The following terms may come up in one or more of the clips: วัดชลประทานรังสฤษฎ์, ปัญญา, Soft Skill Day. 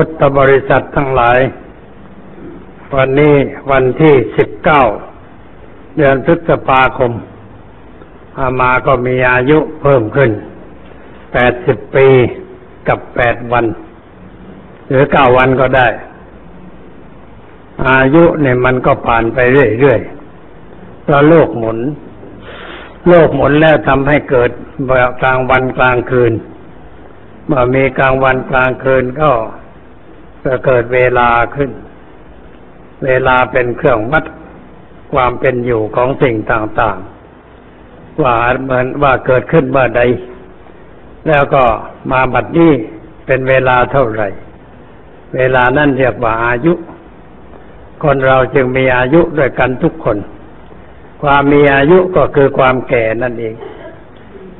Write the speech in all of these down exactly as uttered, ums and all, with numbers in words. พุทธบริษัททั้งหลายวันนี้วันที่สิบเก้าเดือนพฤษภาคมอามาก็มีอายุเพิ่มขึ้นแปดสิบปีกับแปดวันหรือเก้าวันก็ได้อายุเนี่ยมันก็ผ่านไปเรื่อยๆเพราะโลกหมุนโลกหมุนแล้วทำให้เกิดกลางวันกลางคืนเมื่อมีกลางวันกลางคืนก็จะเกิดเวลาขึ้นเวลาเป็นเครื่องวัดความเป็นอยู่ของสิ่งต่างๆว่าเหมือนว่าเกิดขึ้นเมื่อใดแล้วก็มาบัดนี้เป็นเวลาเท่าไหร่เวลานั่นเรียกว่าอายุคนเราจึงมีอายุด้วยกันทุกคนความมีอายุก็คือความแก่นั่นเอง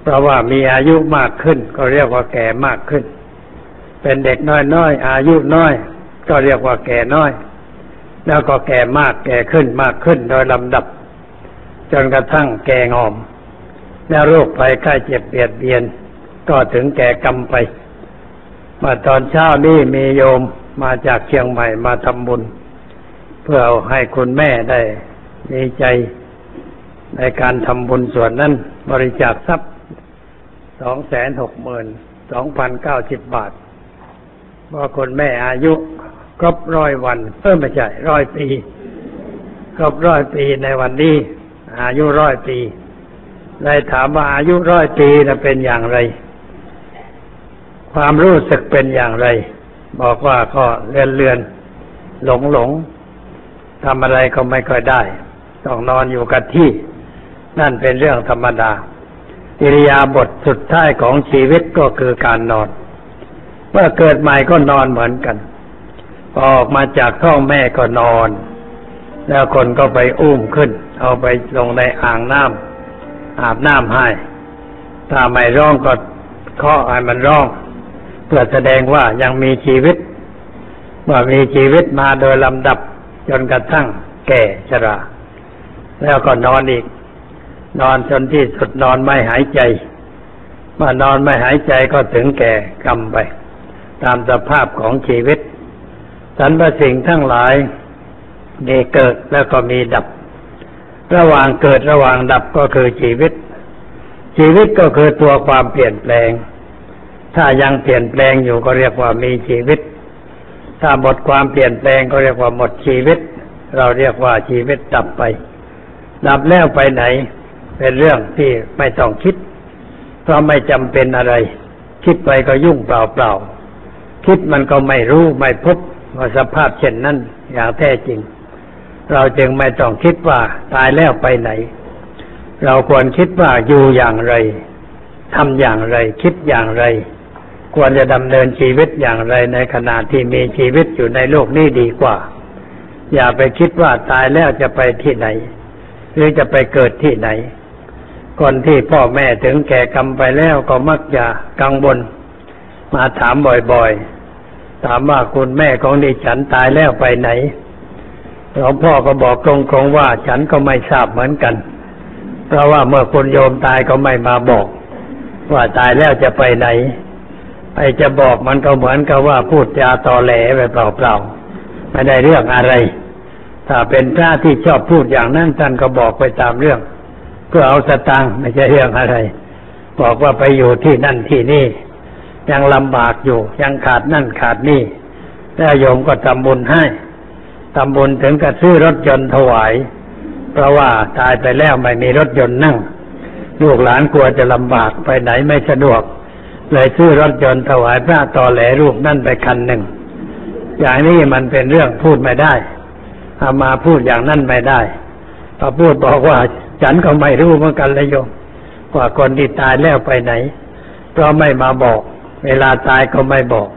เพราะว่ามีอายุมากขึ้นก็เรียกว่าแก่มากขึ้นเป็นเด็กน้อยๆอายุน้อยก็เรียกว่าแก่น้อยแล้วก็แก่มากแก่ขึ้นมากขึ้นโดยลำดับจนกระทั่งแก่งอมแล้วโรคภัยไข้เจ็บเบียดเบียนก็ถึงแก่กรรมไปมาตอนเช้านี้มีโยมมาจากเชียงใหม่มาทำบุญเพื่อให้คุณแม่ได้มีใจในการทำบุญส่วนนั้นบริจาคทรัพย์ สองแสนหกหมื่นสองพันเก้าสิบบ บาทเพราะคุณแม่อายุครบร้อยวันเพิ่มไม่ใช่ร้อยปีครบร้อยปีในวันนี้อายุร้อยปีได้ถามว่าอายุร้อยปีนะเป็นอย่างไรความรู้สึกเป็นอย่างไรบอกว่าก็เลื่อนเลื่อนหลงหลงทำอะไรก็ไม่ค่อยได้ต้องนอนอยู่กับที่นั่นเป็นเรื่องธรรมดาอิริยาบถสุดท้ายของชีวิตก็คือการนอนเมื่อเกิดใหม่ก็นอนเหมือนกันออกมาจากท้องแม่ก็นอนแล้วคนก็ไปอุ้มขึ้นเอาไปลงในอ่างน้ำอาบน้ำให้ถ้าไม่ร้องก็เคาะให้มันร้องเพื่อแสดงว่ายังมีชีวิตเมื่อมีชีวิตมาโดยลำดับจนกระทั่งแก่ชราแล้วก็นอนอีกนอนจนที่สุดนอนไม่หายใจเมื่อนอนไม่หายใจก็ถึงแก่กรรมไปตามสภาพของชีวิตสรรพสิ่งทั้งหลายมีเกิดแล้วก็มีดับระหว่างเกิดระหว่างดับก็คือชีวิตชีวิตก็คือตัวความเปลี่ยนแปลงถ้ายังเปลี่ยนแปลงอยู่ก็เรียกว่ามีชีวิตถ้าหมดความเปลี่ยนแปลงก็เรียกว่าหมดชีวิตเราเรียกว่าชีวิตดับไปดับแล้วไปไหนเป็นเรื่องที่ไม่ต้องคิดเพราะไม่จำเป็นอะไรคิดไปก็ยุ่งเปล่าๆคิดมันก็ไม่รู้ไม่พบว่าสภาพเช่นนั้นอย่างแท้จริงเราจึงไม่ต้องคิดว่าตายแล้วไปไหนเราควรคิดว่าอยู่อย่างไรทำอย่างไรคิดอย่างไรควรจะดำเนินชีวิตอย่างไรในขณะที่มีชีวิตอยู่ในโลกนี้ดีกว่าอย่าไปคิดว่าตายแล้วจะไปที่ไหนหรือจะไปเกิดที่ไหนคนที่พ่อแม่ถึงแก่กรรมไปแล้วก็มักจะกังวลมาถามบ่อยๆถามว่าคุณแม่ของดิฉันตายแล้วไปไหนหลวงพ่อก็บอกตรงๆว่าฉันก็ไม่ทราบเหมือนกันเพราะว่าเมื่อคนโยมตายก็ไม่มาบอกว่าตายแล้วจะไปไหนไอ้จะบอกมันก็เหมือนกับว่าพูดจาตอแหลไปเปล่าๆไม่ได้เรื่องอะไรถ้าเป็นพระที่ชอบพูดอย่างนั้นท่านก็บอกไปตามเรื่องเพื่อเอาสตางค์ไม่ใช่เรื่องอะไรบอกว่าไปอยู่ที่นั่นที่นี่ยังลำบากอยู่ยังขาดนั่นขาดนี่แล้วโยมก็ทำบุญให้ทำบุญถึงกับซื้อรถยนต์ถวายเพราะว่าตายไปแล้วไม่มีรถยนต์นั่งลูกหลานกลัวจะลำบากไปไหนไม่สะดวกเลยซื้อรถยนต์ถวายพระตอแหลรูปนั่นไปคันหนึ่งอย่างนี้มันเป็นเรื่องพูดไม่ได้เอามาพูดอย่างนั้นไม่ได้พอพูดบอกว่าฉันก็ไม่รู้เหมือนกันเลยโยมว่าคนที่ตายแล้วไปไหนเพราะไม่มาบอกเวลาตายก็ไม่บอก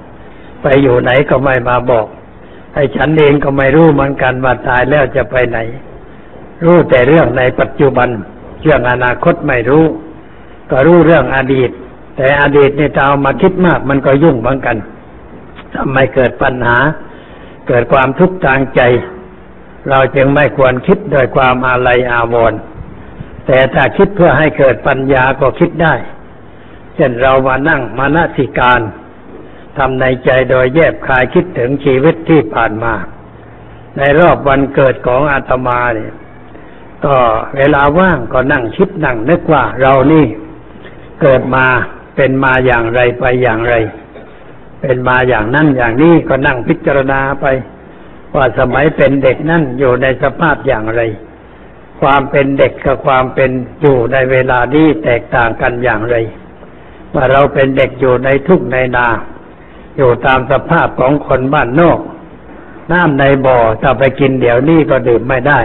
ไปอยู่ไหนก็ไม่มาบอกไอ้ฉันเองก็ไม่รู้เหมือนกันว่าตายแล้วจะไปไหนรู้แต่เรื่องในปัจจุบันเรื่องอนาคตไม่รู้ก็รู้เรื่องอดีตแต่อดีตเนี่ยถ้าเอามาคิดมากมันก็ยุ่งเหมือนกันทำให้เกิดปัญหาเกิดความทุกข์ทางใจเราจึงไม่ควรคิดด้วยความอาลัยอาวรณ์แต่ถ้าคิดเพื่อให้เกิดปัญญาก็คิดได้เช่นเรามานั่งมนสิการ ทำในใจโดยแยบคายคิดถึงชีวิตที่ผ่านมาในรอบวันเกิดของอาตมาเนี่ยก็เวลาว่างก็นั่งคิดนั่งนึกว่าเรานี่เกิดมาเป็นมาอย่างไรไปอย่างไรเป็นมาอย่างนั้นอย่างนี้ก็นั่งพิจารณาไปว่าสมัยเป็นเด็กนั่นอยู่ในสภาพอย่างไรความเป็นเด็กกับความเป็นอยู่ในเวลานี้แตกต่างกันอย่างไรว่าเราเป็นเด็กอยู่ในทุ่งในนาอยู่ตามสภาพของคนบ้านนอกน้ำในบ่อจะไปกินเดี๋ยวนี้ก็ดื่มไม่ได้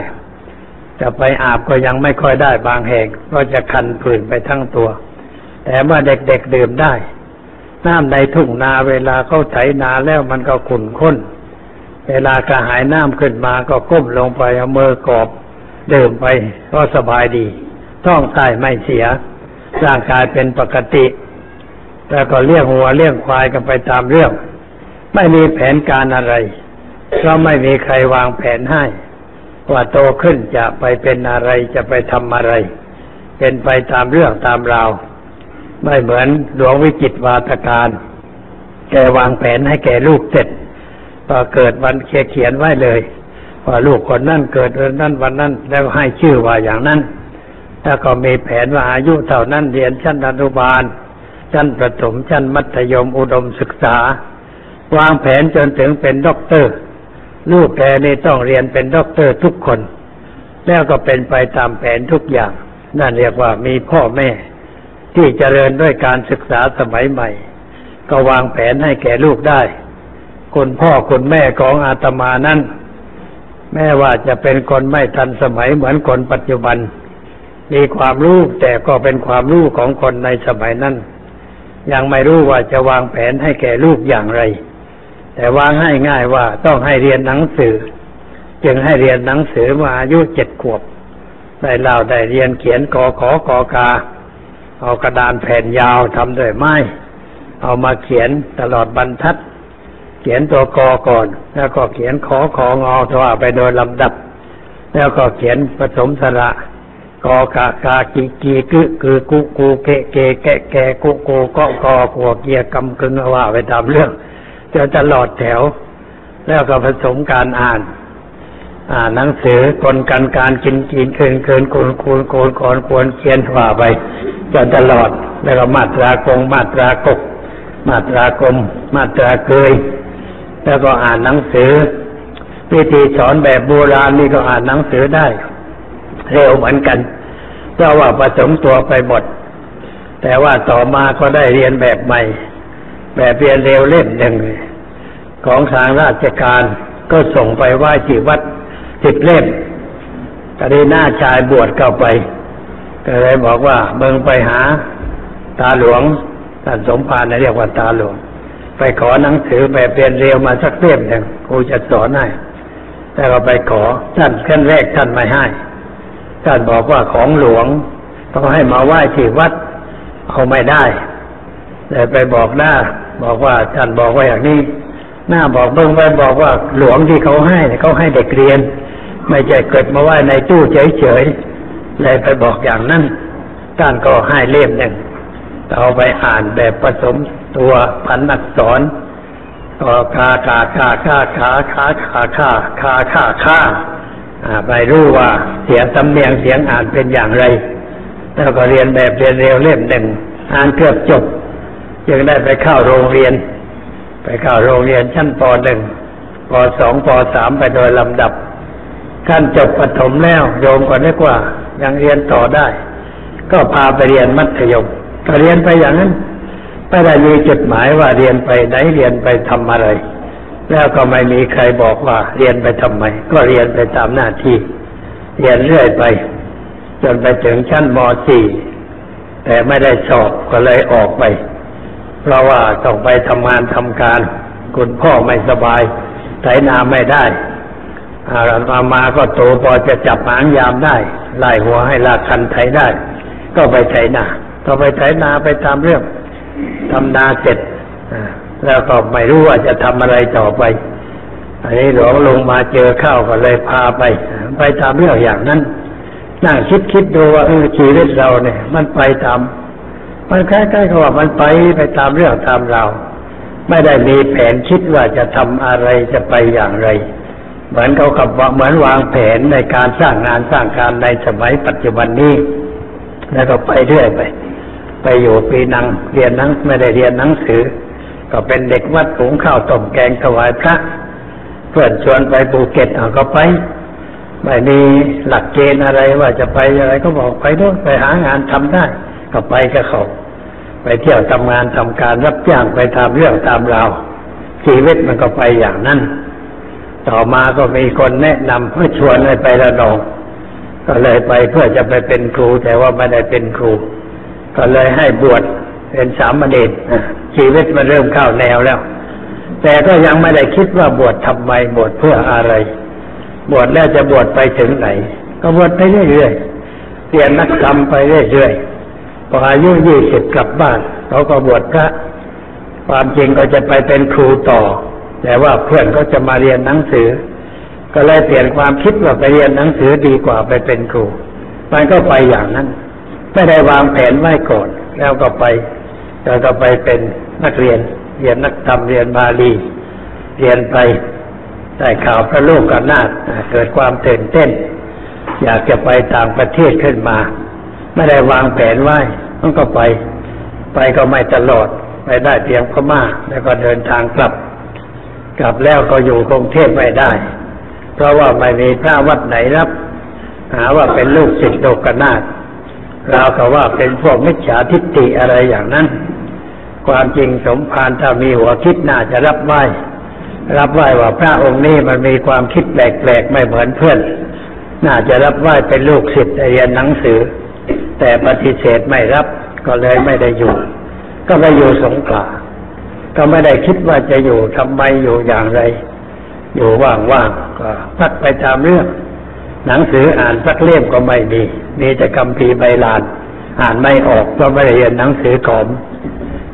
จะไปอาบก็ยังไม่ค่อยได้บางแห่งก็จะคันผื่นไปทั้งตัวแต่เมื่อเด็กๆดื่มได้น้ำในทุ่งนาเวลาเขาไถนาแล้วมันก็ขุ่นข้นเวลากระหายน้ำขึ้นมาก็ก้มลงไปเอามือกอบดื่มไปก็สบายดีท้องไส้ไม่เสียร่างกายเป็นปกติแต่ก็เลี้ยงวัวเลี้ยงควายกันไปตามเรื่องไม่มีแผนการอะไรเพราะไม่มีใครวางแผนให้ว่าโตขึ้นจะไปเป็นอะไรจะไปทำอะไรเป็นไปตามเรื่องตามราวไม่เหมือนหลวงวิจิตรวาทการแกวางแผนให้แกลูกเสร็จพอเกิดวันแกเขียนไว้เลยว่าลูกคนนั้นเกิดวันนั้นวันนั้นแล้วให้ชื่อว่าอย่างนั้นถ้าก็มีแผนว่าอายุเท่านั้นเรียนชั้นอนุบาลชั้นประถมชั้นมัธยมอุดมศึกษาวางแผนจนถึงเป็นด็อกเตอร์ลูกแกนี่ต้องเรียนเป็นด็อกเตอร์ทุกคนแล้วก็เป็นไปตามแผนทุกอย่างนั่นเรียกว่ามีพ่อแม่ที่เจริญด้วยการศึกษาสมัยใหม่ก็วางแผนให้แก่ลูกได้คนพ่อคนแม่ของอาตมานั้นแม้ว่าจะเป็นคนไม่ทันสมัยเหมือนคนปัจจุบันมีความรู้แต่ก็เป็นความรู้ของคนในสมัยนั้นยังไม่รู้ว่าจะวางแผนให้แก่ลูกอย่างไรแต่วางให้ง่ายว่าต้องให้เรียนหนังสือจึงให้เรียนหนังสือมาอายุเจ็ดขวบได้เล่าได้เรียนเขียนกอขอกอกาเอากระดานแผ่นยาวทำด้วยไม้เอามาเขียนตลอดบรรทัดเขียนตัวกอก่อนแล้วก็เขียนขอของอตัวไปโดยลำดับแล้วก็เขียนผสมสระกอกากากีกีกึกือกุกูเกเกแกแกกุกูกอกอกัวเกียกำกึ่งว่าไปตามเรื่องจะตลอดแถวแล้วก็ผสมการอ่านอ่านหนังสือกลกันการกินกินเคินเคินคูณคูณคูณคอนควรเขียนว่าไปจะตลอดแล้วก็มาตรากงมาตรากกมาตรากรมมาตราเกยแล้วก็อ่านหนังสือวิธีสอนแบบโบราณนี่ก็อ่านหนังสือได้เร็วเหมือนกันเพราะว่าผสมตัวไปหมดแต่ว่าต่อมาก็ได้เรียนแบบใหม่แบบเรียนเร็วเล่มหนึ่งของทางราชการก็ส่งไปไหว้ที่วัดสิบเล่มตอนนี้หน้าชายบวชเข้าไปก็เลยบอกว่าเมืองไปหาตาหลวงท่านสมภารเรียกว่าตาหลวงไปขอหนังสือแบบเรียนเร็วมาสักเล่มหนึ่งครูจะสอนให้แต่เราไปขอท่านขั้นแรกท่านไม่ให้ท่านบอกว่าของหลวงต้องให้มาไหว้ที่วัดเอาไม่ได้เลยไปบอกหน้าบอกว่าท่านบอกว่าอย่างนี้หน้าบอกเบิ้งไปบอกว่าหลวงที่เขาให้เขาให้เด็กเรียนไม่ใช่เกิดมาไหว้ในตู้เฉยๆเลยไปบอกอย่างนั้นท่านก็ให้เล่มหนึ่งเอาไปอ่านแบบผสมตัวพันอักษรก็คาคาคาคาคาคาคาคาคาคาคาไปรู้ว่าเสียงสำเนียงเสียงอ่านเป็นอย่างไรแล้วก็เรียนแบบเรียนเร็วเล่มหนึ่งอ่านเกือบจบยังได้ไปเข้าโรงเรียนไปเข้าโรงเรียนชั้นป.หนึ่ง ป.สอง ป.สาม ไปโดยลำดับขั้นจบประถมแล้วโยมก็นึกว่ายังเรียนต่อได้ก็พาไปเรียนมัธยมก็เรียนไปอย่างนั้นไม่ได้มีจุดหมายว่าเรียนไปไหนเรียนไปทำอะไรแล้วก็ไม่มีใครบอกว่าเรียนไปทำไมก็เรียนไปตามหน้าที่เรียนเรื่อยไปจนไปถึงชั้นม.สี่ แต่ไม่ได้สอบก็เลยออกไปเพราะว่าต้องไปทำงานทำการคุณพ่อไม่สบายไถนาไม่ได้อาตมามาก็โตพอจะจับหางยามได้ไล่หัวให้ลากคันไถได้ก็ไปไถนาก็ไปไถนาไปตามเรื่องทำนาเสร็จแล้วก็ไม่รู้ว่าจะทำอะไรต่อไปอันนี้หลวงลงมาเจอข้าวก็เลยพาไปไปตามเรื่องอย่างนั้นนั่งคิดคิดดูว่าเออชีวิตเราเนี่ยมันไปตามมันคล้ายๆกับว่ามันไปไปตามเรื่องตามราว ไม่ได้มีแผนคิดว่าจะทำอะไรจะไปอย่างไรเหมือนเขากับเหมือนวางแผนในการสร้างงานสร้างการในสมัยปัจจุบันนี้แล้วก็ไปเรื่อยไปไปอยู่ปีนังเรียนนังไม่ได้เรียนหนังสือก็เป็นเด็กวัดหุงข้าวต้มแกงถวายพระเพื่อนชวนไปภูเก็ตเอาก็ไปไม่มีหลักเกณฑ์อะไรว่าจะไปอะไรก็บอกไปด้วยไปหางานทำได้ก็ไปกับเขาไปเที่ยวทำงานทำการรับจ้างไปทำเรื่องตามราวชีวิตมันก็ไปอย่างนั้นต่อมาก็มีคนแนะนำเพื่อชวนให้ไประนองก็เลยไปเพื่อจะไปเป็นครูแต่ว่าไม่ได้เป็นครูก็เลยให้บวชเป็นสามเณรชีวิตมันเริ่มเข้าแนวแล้วแต่ก็ยังไม่ได้คิดว่าบวชทำไมบวชเพื่ออะไรบวชแล้วจะบวชไปถึงไหนก็บวชไปเรื่อยๆเรียนนักธรรมไปเรื่อยๆพออายุยี่สิบกลับบ้านเขาก็บวชพระความจริงก็จะไปเป็นครูต่อแต่ว่าเพื่อนก็จะมาเรียนหนังสือก็เลยเปลี่ยนความคิดว่าไปเรียนหนังสือดีกว่าไปเป็นครูมันก็ไปอย่างนั้นไม่ได้วางแผนไว้ก่อนแล้วก็ไปแล้วก็ไปเป็นนักเรียนเรียนนักธรรมเรียนบาลีเรียนไปได้ข่าวพระลูกกนาถเกิดความตื่นเต้นอยากจะไปต่างประเทศขึ้นมาไม่ได้วางแผนไว้มันก็ไปไปก็ไม่ตลอดไปได้เพียงพม่าแล้วก็เดินทางกลับกลับแล้วก็อยู่กรุงเทพไม่ได้เพราะว่าไม่มีพระวัดไหนรับหาว่าเป็นลูกศิษย์โลกนาถเราก็ว่าเป็นพวกมิจฉาทิฏฐิอะไรอย่างนั้นความจริงสมภารถ้ามีหัวคิดน่าจะรับไว้รับไหว้ว่าพระองค์นี้มันมีความคิดแปลกๆไม่เหมือนเพื่อนน่าจะรับไหว้เป็นลูกศิษย์เรียนหนังสือแต่ปฏิเสธไม่รับก็เลยไม่ได้อยู่ก็ไปอยู่สงขลาก็ไม่ได้คิดว่าจะอยู่ทำไมอยู่อย่างไรอยู่ว่างๆก็พักไปตามเรื่องหนังสืออ่านสักเล่มก็ไม่มีมีแต่คัมภีร์ใบลานอ่านไม่ออกก็ไม่ได้เรียนหนังสือก่อม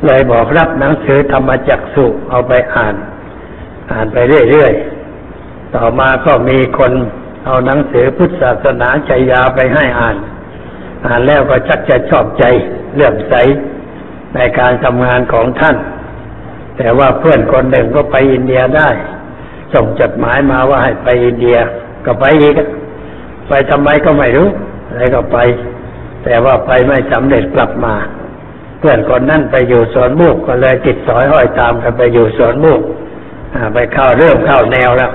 เลยบอกรับหนังสือธรรมจักสุเอาไปอ่านอ่านไปเรื่อยๆต่อมาก็มีคนเอาหนังสือพุทธศาสนาชัยยาไปให้อ่านอ่านแล้วก็ชักจะชอบใจเลื่อมใสในการทำงานของท่านแต่ว่าเพื่อนคนหนึ่งก็ไปอินเดียได้ส่งจดหมายมาว่าให้ไปอินเดียก็ไปอีกไปทำไมก็ไม่รู้แล้วก็ไปแต่ว่าไปไม่สำเร็จกลับมาเพื่อนคนนั้นไปอยู่สวนมุกก็เลยติดสอยห้อยตามกันไปอยู่สวนมุกไปเข้าเริ่มเข้าแนวแล้ว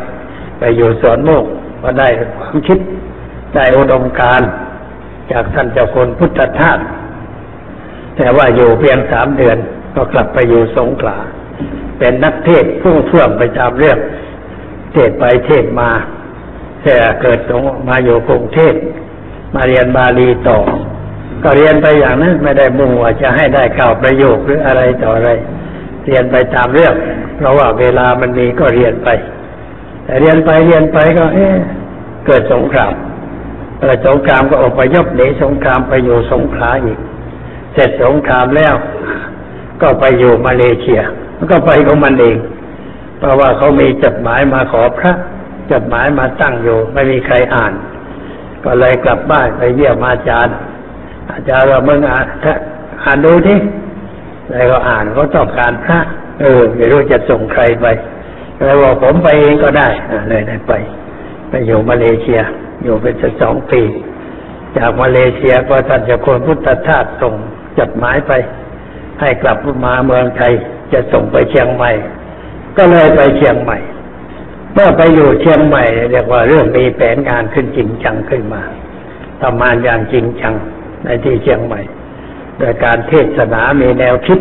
ไปอยู่สวนโมกก็ได้ความคิดได้อุดมการจากท่านเจ้าคุณพุทธทาสแต่ว่าอยู่เพียงสามเดือนก็กลับไปอยู่สงขลาเป็นนักเทศผู้เชื่อมไปตามเรื่องเทศไปเทศมาแต่เกิดสงมาอยู่กรุงเทพมาเรียนบาลีต่อก็เรียนไปอย่างนั้นไม่ได้มุ่งว่าจะให้ได้ข่าวประโยคหรืออะไรต่ออะไรเรียนไปตามเรื่องเพราะว่าเวลามันมีก็เรียนไปแต่เรียนไปเรียนไปก็เอ๊ะเกิดสงครามเกิดสงครามก็ออกไปยบหนีสงครามไปอยู่สงขลาอีกเสร็จสงครามแล้วก็ไปอยู่มาเลเซียมันก็ไปของมันเองเพราะว่าเขามีจดหมายมาขอพระจดหมายมาตั้งอยู่ไม่มีใครอ่านก็เลยกลับบ้านไปเยี่ยมอาจารย์อาจารย์ว่ามึงอ่านอ่านดูดิแล้วก็อ่านเขาต้องการพระเออไม่รู้จะส่งใครไปแล้วบอกผมไปเองก็ได้เลยได้ไปไปอยู่มาเลเซียอยู่เป็นสักสองปีจากมาเลเซียก็ท่านเจ้าคุณพุทธทาสส่งจดหมายไปให้กลับมาเมืองไทยจะส่งไปเชียงใหม่ก็เลยไปเชียงใหม่เมื่อไปอยู่เชียงใหม่เรียกว่าเรื่องมีแผนงานขึ้นจริงจังขึ้นมาทำงานอย่างจริงจังในที่เชียงใหม่โดยการเทศนามีแนวคิด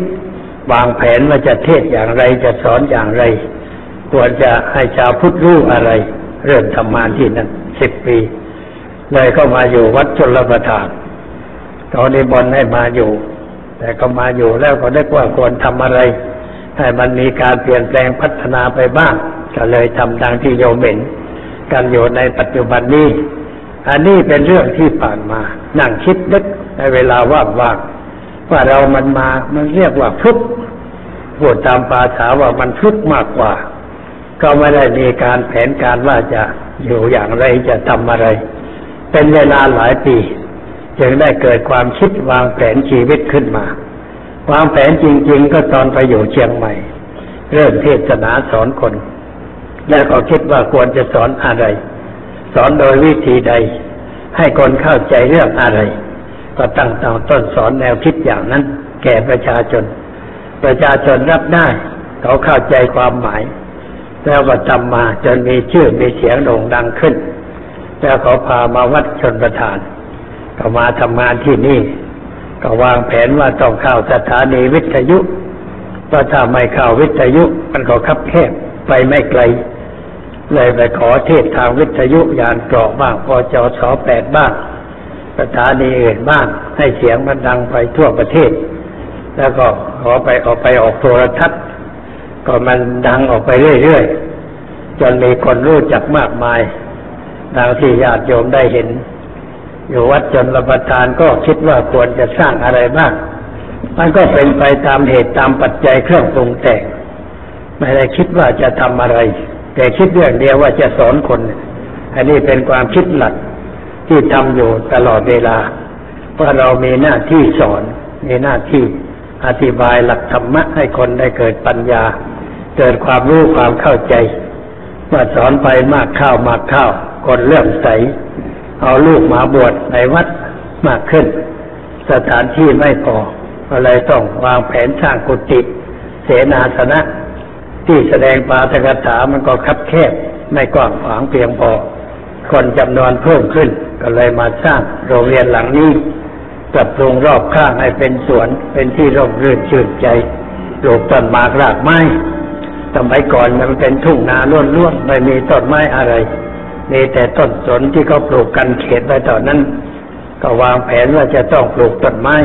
วางแผนว่าจะเทศอย่างไรจะสอนอย่างไรควรจะให้ชาวพุทธรู้อะไรเริ่มทำงานที่นั่นสิบปีเลยก็มาอยู่วัดชลประทานเขาได้บอลให้มาอยู่แต่ก็มาอยู่แล้วก็ได้ว่าควรทำอะไรให้มันมีการเปลี่ยนแปลงพัฒนาไปบ้างก็เลยทำดังที่โยมเห็นกันอยู่ในปัจจุบันนี้อันนี้เป็นเรื่องที่ผ่านมานั่งคิดนึกในเวลาว่างๆว่าเรามันมามันเรียกว่าพลุกพูดตามภาษาว่ามันพลุกมากกว่าก็ไม่ได้มีการแผนการว่าจะอยู่อย่างไรจะทำอะไรเป็นเวลาหลายปีจึงได้เกิดความคิดวางแผนชีวิตขึ้นมาวางแผนจริงๆก็ตอนไปอยู่เชียงใหม่ เรื่องเทศนาสอนคนแล้วก็คิดว่าควรจะสอนอะไรสอนโดยวิธีใดให้คนเข้าใจเรื่องอะไรก็ตั้งแต่ต้นสอนแนวคิดอย่างนั้นแก่ประชาชนประชาชนรับได้เขาเข้าใจความหมายแล้วก็ทำมาจนมีชื่อมีเสียงโด่งดังขึ้นแล้วเขาพามาวัดชนประทานเขามาทำงานที่นี่ก็วางแผนว่าต้องเข้าสถานีวิทยุเพราะถ้าไม่เข้าวิทยุมันก็คับแคบไปไม่ไกลเลยไปขอเทศทางวิทยุยานเกราะบ้างพจส.แปดบ้างสถานีอื่นบ้างให้เสียงมันดังไปทั่วประเทศแล้วก็ขอไปออกไปออกโทรทัศน์ก็มันดังออกไปเรื่อยๆจนมีคนรู้จักมากมายดังที่ญาติโยมได้เห็นอยู่วัดชนประทานก็คิดว่าควรจะสร้างอะไรบ้างมันก็เป็นไปตามเหตุตามปัจจัยเครื่องปรุงแต่งไม่ได้คิดว่าจะทำอะไรแต่คิดเรื่องเดียวว่าจะสอนคนอันนี้เป็นความคิดหลักที่ทำอยู่ตลอดเวลาเพราะเรามีหน้าที่สอนมีหน้าที่อธิบายหลักธรรมะให้คนได้เกิดปัญญาเกิดความรู้ความเข้าใจเมื่อสอนไปมากเข้ามากเข้าคนเลื่อมใสเอาลูกมาบวชในวัดมากขึ้นสถานที่ไม่พอก็เลยต้องวางแผนสร้างกุฏิเสนาสนะที่แสดงปาฐกถามันก็คับแคบไม่กว้างขวางเพียงพอคนจำนวนเพิ่มขึ้นก็เลยมาสร้างโรงเรียนหลังนี้ปรับปรุงรอบข้างให้เป็นสวนเป็นที่ร่มรื่นชื่นใจปลูกต้นหมากรากไม้สมัยก่อนมันเป็นทุ่งนาล้วนๆไม่มีต้นไม้อะไรมีแต่ต้นสนที่เขาปลูกกันเขตไว้ตอนนั้นก็วางแผนว่าจะต้องปลูกต้นไม้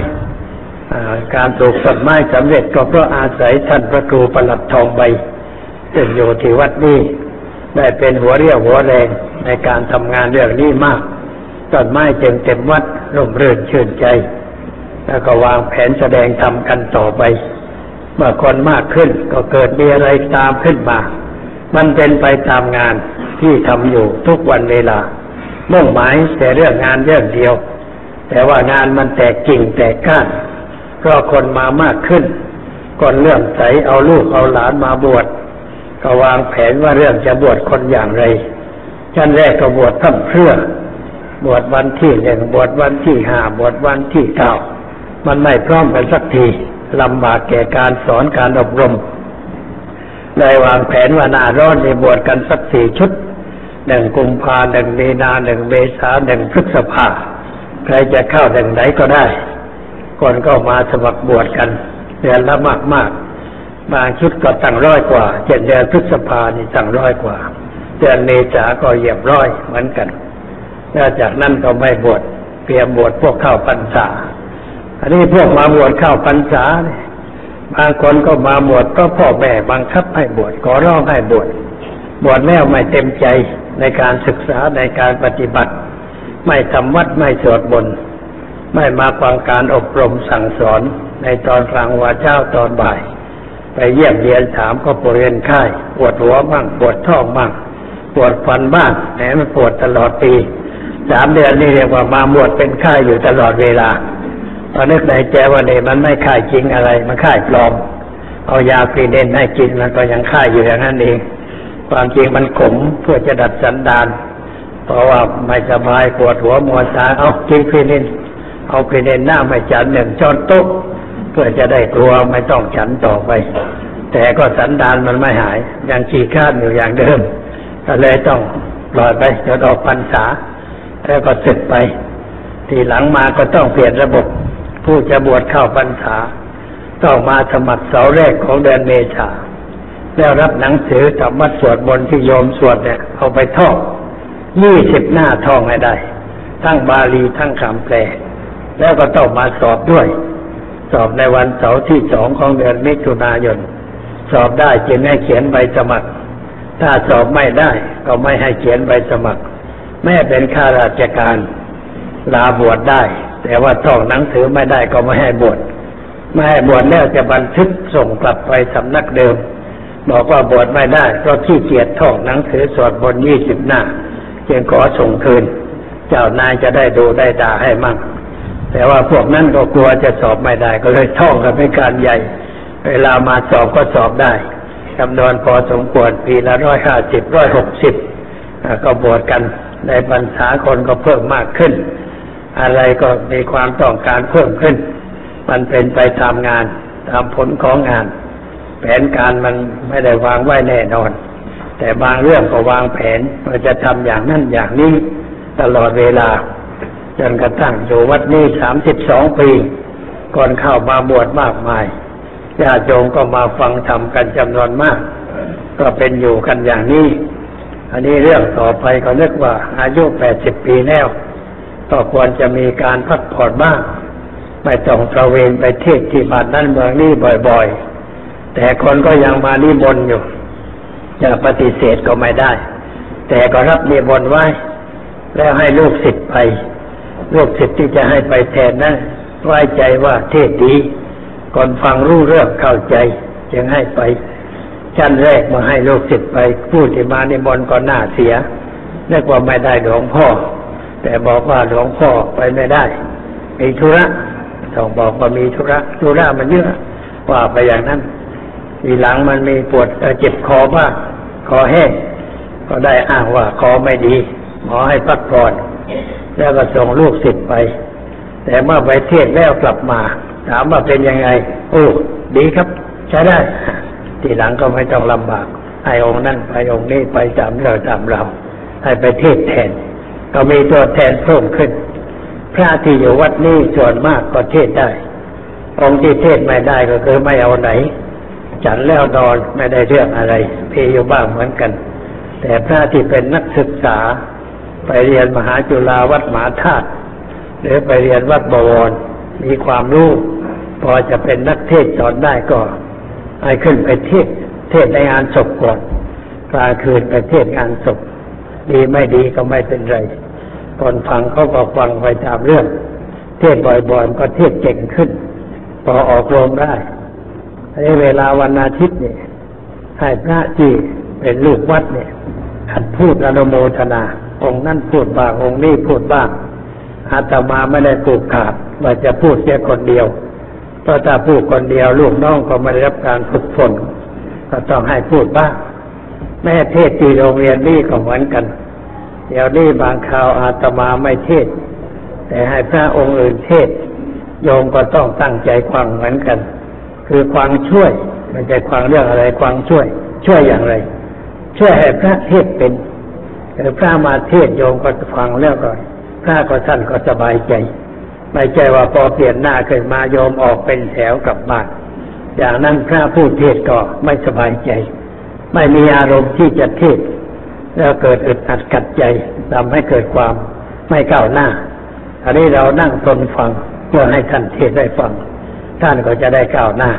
การปลูกต้นไม้สำเร็จก็เพราะอาศัยท่านพระครูประหลัดทองใบซึ่งอยู่ที่วัดนี้ได้เป็นหัวเรี่ยวหัวแรงในการทำงานเรื่องนี้มากต้นไม้เต็มเต็มวัดร่มรื่นชื่นใจแล้วก็วางแผนแสดงธรรมกันต่อไปเมื่อคนมากขึ้นก็เกิดมีอะไรตามขึ้นมามันเป็นไปตามงานที่ทำอยู่ทุกวันเวลามุ่งหมายแต่เรื่องงานเรื่องเดียวแต่ว่างานมันแตกกิ่งแตกก้านเพราะคนมามากขึ้นคนเลื่อมใสเอาลูกเอาหลานมาบวชก็วางแผนว่าเรื่องจะบวชคนอย่างไรชั้นแรกก็บวชทั้งเพื่อบวชวันที่หนึ่งบวชวันที่ห้าบวชวันที่เก้ามันไม่พร้อมกันสักทีลำบากแก่การสอนการอบรมเลยวางแผนว่าหน้าร้อนในบวชกันสักสี่ชุดหนึ่งกุมภาหนึ่งมีนาหนึ่งเมษาหนึ่งพฤษภาใครจะเข้าหนึ่งไหนก็ได้คนก็มาสมัครบวชกันเดือนละมากมากบางชุดก็ตั้งร้อยกว่าเช่นเดือนพฤษภานี่ตั้งร้อยกว่าเดือนเมษาก็เหยียบร้อยเหมือนกันแล้วจากนั้นก็ไม่บวชเตรียมบวชพวกเข้าพรรษาอันนี้พวกมาบวชเข้าพรรษาบางคนก็มาบวชก็พ่อแม่บังคับให้บวชขอร้องให้บวชบวชแล้วไม่เต็มใจในการศึกษาในการปฏิบัติไม่ทำวัดไม่สวดมนต์ไม่มาฟังการอบรมสั่งสอนในตอนกลางวันเช้าตอนบ่ายไปเยี่ยมเยียนถามก็ปวดเรียนไข้ปวดหัวบ้างปวดท้องบ้างปวดฟันบ้างแหมมันปวดตลอดปีสามเดือนนี่เรียกว่ามาบวชเป็นไข้อยู่ตลอดเวลาตอนนึกในใจว่าเนี่ยมันไม่ไข้จริงอะไรมันไข้ปลอมเอายาคลีเนนให้กินมันก็ยังไข้อยู่อย่างนั้นเองความจริงมันขมเพื่อจะดัดสันดานเพราะว่าไม่สบายปวดหัวมัวตาเอากินคลีเนนเอาคลีเนนหน้าไม่ฉันหนึ่งช้อนโต๊ะเพื่อจะได้กลัวไม่ต้องฉันต่อไปแต่ก็สันดานมันไม่หายยังขี้ข้านอยู่อย่างเดิมก็เลยต้องปล่อยไปจนออกพรรษาแล้วก็สึกไปทีหลังมาก็ต้องเปลี่ยนระบบผู้จะบวชเข้าพรรษาต้องมาสมัครเสาแรกของเดือนเมษาแล้วรับหนังสือธรรมะสวดมนต์ที่โยมสวดเนี่ยเอาไปท่องยี่สิบหน้าท่องให้ได้ทั้งบาลีทั้งคำแปลแล้วก็ต้องมาสอบด้วยสอบในวันเสาร์ที่สองของเดือนมิถุนายนสอบได้จึงให้เขียนใบสมัครถ้าสอบไม่ได้ก็ไม่ให้เขียนใบสมัครแม่เป็นข้าราชการลาบวชได้แต่ว่าท่องหนังสือไม่ได้ก็ไม่ให้บวชไม่ให้บวชแล้วจะบันทึกส่งกลับไปสำนักเดิมบอกว่าบวชไม่ได้เพราะขี้เกียจท่องหนังสือสวดบนยี่สิบหน้าจึงขอส่งคืนเจ้านายจะได้ดูได้ด่าให้มั่งแต่ว่าพวกนั้นก็กลัวจะสอบไม่ได้ก็เลยท่องกันเป็นการใหญ่เวลามาสอบก็สอบได้ จำนวนพอสมควรปีละร้อยห้าสิบร้อยหกสิบก็บวชกันในพรรษาคนก็เพิ่มมากขึ้นอะไรก็มีความต้องการเพิ่มขึ้นมันเป็นไปตามงานตามผลของงานแผนการมันไม่ได้วางไว้แน่นอนแต่บางเรื่องก็วางแผนว่าจะทำอย่างนั้นอย่างนี้ตลอดเวลาจนกระทั่งอยู่วัดนี้สามสิบสองปีก่อนเข้ามาบวชมากมายญาติโยมก็มาฟังธรรมกันจำนวนมากก็เป็นอยู่กันอย่างนี้อันนี้เรื่องต่อไปก็นึกว่าอายุแปดสิบปีแล้วก็ควรจะมีการพักผ่อนบ้างไม่ต้องตระเวนไปเทศน์ที่บ้านนั้นเมืองนี้บ่อยๆแต่คนก็ยังมานิมนต์อยู่จะปฏิเสธก็ไม่ได้แต่ก็รับนิมนต์ไว้แล้วให้ลูกศิษย์ไปลูกศิษย์ที่จะให้ไปแทนนั้นไว้ใจว่าเทศน์ดีคนฟังรู้เรื่องเข้าใจจึงให้ไปชั้นแรกมาให้ลูกศิษย์ไปพูดที่มานิมนต์ก็น่าเสียนึกว่าไม่ได้หลวงพ่อแต่บอกว่าหลวงพ่อไปไม่ได้มีธุระต้องบอกว่ามีธุระธุระมันเยอะว่าไปอย่างนั้นทีหลังมันมีปวดเจ็บคอบ้างคอแห้งก็ได้อ้างว่าคอไม่ดีหมอให้พักผ่อนแล้วก็ส่งลูกศิษย์ไปแต่เมื่อไปเทศน์แล้วกลับมาถามว่าเป็นยังไงโอ้ดีครับใช้ได้ทีหลังก็ไม่ต้องลำบากให้องค์นั่นไปองค์นี้ไปตามเราตามเราให้ไปเทศน์แทนก็มีตัวแทนเพิ่มขึ้นพระที่อยู่วัดนี้ส่วนมากก็เทศได้องค์ที่เทศไม่ได้ก็คือไม่เอาไหนฉันแล้วนอนไม่ได้เรื่องอะไรเพยอยู่บ้างเหมือนกันแต่พระที่เป็นนักศึกษาไปเรียนมหาจุฬาวัดมหาธาตุหรือไปเรียนวัดบวรมีความรู้พอจะเป็นนักเทศสอนได้ก็ให้ขึ้นไปเทศเทศในงานศพก่อนกลางคืนไปเทศงานศพดีไม่ดีก็ไม่เป็นไรคนฟังเขาก็ฟังไปตามเรื่องเทศบ่อยๆก็เทศเก่งขึ้นพอออกโรงได้ในเวลาวันอาทิตย์เนี่ยให้พระจีเป็นลูกวัดเนี่ยหัดพูดอนุโมทนาองค์นั้นพูดบ้างองค์นี้พูดบ้างอาตมาไม่ได้ผูกขาดว่าจะพูดแค่คนเดียวเพราะถ้าพูดคนเดียวลูกน้องก็ไม่ได้รับการฝึกฝนก็ต้องให้พูดบ้างแม่เทศจีโรงเรียนนี่ก็เหมือนกันเดี๋ยวนี้บางคราวอาตมาไม่เทศแต่ให้พระองค์อื่นเทศโยมก็ต้องตั้งใจฟังเหมือนกันคือฟังช่วยมันจะฟังเรื่องอะไรฟังช่วยช่วยอย่างไรช่วยให้พระเทศเป็นแต่พระมาเทศโยมก็ฟังเรื่องก่อนพระก็ท่านก็สบายใจไม่ใช่ว่าพอเปลี่ยนหน้าขึ้นมาโยมออกเป็นแถวกลับบ้านอย่างนั้นพระผู้เทศก็ไม่สบายใจไม่มีอารมณ์ที่จะเทศแล้วเกิดอึดอัดขัดใจทำให้เกิดความไม่ก้าวหน้าอันนี้เรานั่งทนฟังเพื่อให้ท่านเทศได้ฟังท่านก็จะได้ก้าวหน้า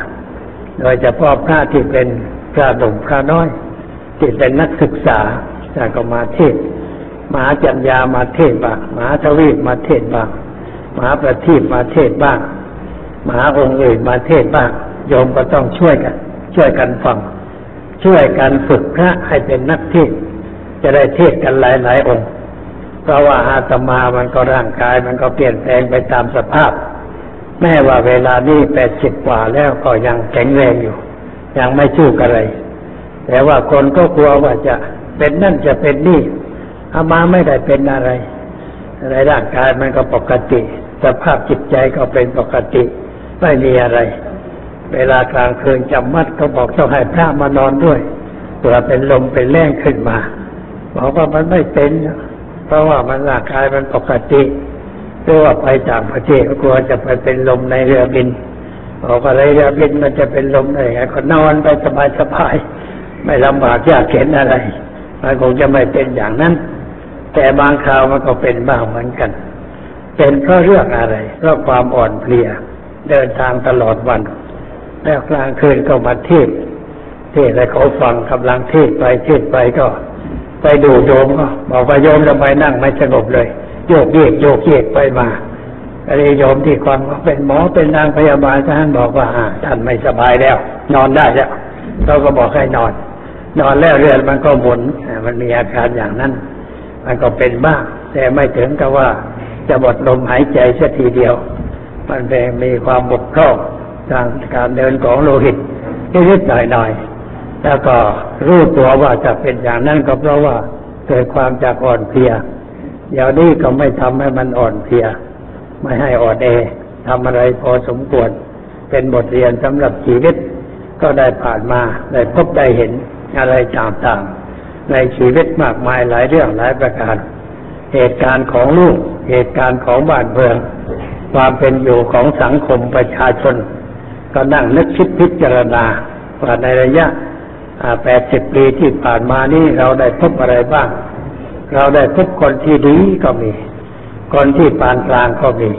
โดยเฉพาะพระที่เป็นพระหนุ่มพระน้อยที่เป็นนักศึกษาท่านก็มาเทศมหาจัญญามาเทศบ้างมหาทวีปมาเทศบ้างมหาประทีปมาเทศบ้างมหาองค์อื่นมาเทศบ้างโยมก็ต้องช่วยกันช่วยกันฟังช่วยกันฝึกพระให้เป็นนักเทศจะได้เทศกันหลายๆองค์เพราะว่าอาตมามันก็ร่างกายมันก็เปลี่ยนแปลงไปตามสภาพแม้ว่าเวลานี้แปดสิบกว่าแล้วก็ยังแข็งแรงอยู่ยังไม่ชู้กันเลยแต่ว่าคนก็กลัวว่าจะเป็นนั่นจะเป็นนี่อามาไม่ได้เป็นอะไรในร่างกายมันก็ปกติสภาพจิตใจก็เป็นปกติไม่มีอะไรเวลากลางคืนจำวัดก็บอกต้องให้พระมานอนด้วยเผื่อเป็นลมเป็นแรงขึ้นมาบอกว่ามันไม่เป็นเพราะว่ามันร่างกายมันปกติหรือว่าไปต่างประเทศก็กลัวจะไปเป็นลมในเรือบินบอกว่าในเรือบินมันจะเป็นลมได้ไงก็นอนไปสบายๆไม่ลำบากยากเข็นอะไรมันคงจะไม่เป็นอย่างนั้นแต่บางคราวมันก็เป็นบ้างเหมือนกันเป็นเพราะเรื่องอะไรเพราะความอ่อนเพลียเดินทางตลอดวันแล้วกลางคืนก็มาเทศน์เทศน์แล้วเขาฟังกำลังเทศน์ไปเทศน์ไปก็ไปดูโยมก็บอกว่าโยมทำไมนั่งไม่สงบเลยโยกเยกโยกเยกไปมาอะไรโยมที่ความว่าเป็นหมอเป็นนางพยาบาลท่านบอกว่าท่านไม่สบายแล้วนอนได้แล้วเราก็บอกให้นอนนอนแล้วเรือนมันก็หมุนมันมีอาการอย่างนั้นมันก็เป็นบ้างแต่ไม่ถึงกับว่าจะหมดลมหายใจเสียทีเดียวมันเป็นมีความบกพร่องทางการเดินของโลหิตนิดๆหน่อย แล้วก็รู้ตัวว่าจะเป็นอย่างนั้นก็เพราะว่าเกิดความจากอ่อนเพลียเดี๋ยวนี้ก็ไม่ทำให้มันอ่อนเพลียไม่ให้อ่อนแอทำอะไรพอสมควรเป็นบทเรียนสำหรับชีวิตก็ได้ผ่านมาได้พบได้เห็นอะไรต่างๆในชีวิตมากมายหลายเรื่องหลายประการเหตุการณ์ของลูกเหตุการณ์ของบ้านเมืองความเป็นอยู่ของสังคมประชาชนก็นั่งนึกคิดพิจารณาว่าในระยะแปดสิบปีที่ผ่านมานี้เราได้พบอะไรบ้างเราได้พบคนที่ดีก็มีคนที่ปานกลางก็มี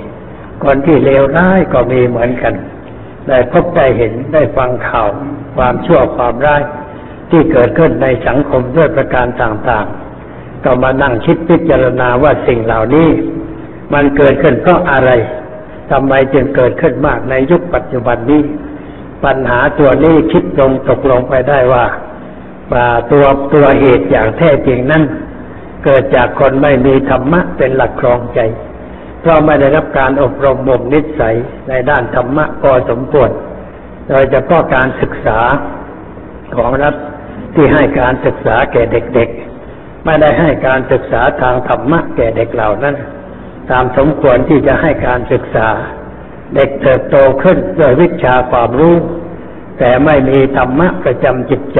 คนที่เลวร้ายก็มีเหมือนกันได้พบได้เห็นได้ฟังข่าวความชั่วความร้ายที่เกิดขึ้นในสังคมด้วยประการต่างๆก็มานั่งคิดพิจารณาว่าสิ่งเหล่านี้มันเกิดขึ้นเพราะอะไรทำไมจึงเกิดขึ้นมากในยุคปัจจุบันนี้ปัญหาตัวนี้คิดลงตกลงไปได้ว่าตัวตัวเหตุอย่างแท้จริงนั้นเกิดจากคนไม่มีธรรมะเป็นหลักครองใจเพราะไม่ได้รับการอบรมบ่มนิสัยในด้านธรรมะพอสมควรโดยเฉพาะการศึกษาของรัฐที่ให้การศึกษาแก่เด็กๆไม่ได้ให้การศึกษาทางธรรมะแก่เด็กเหล่านั้นตามสมควรที่จะให้การศึกษาเด็กเติบโตขึ้นด้วยวิชาความรู้แต่ไม่มีธรรมะประจำจิตใจ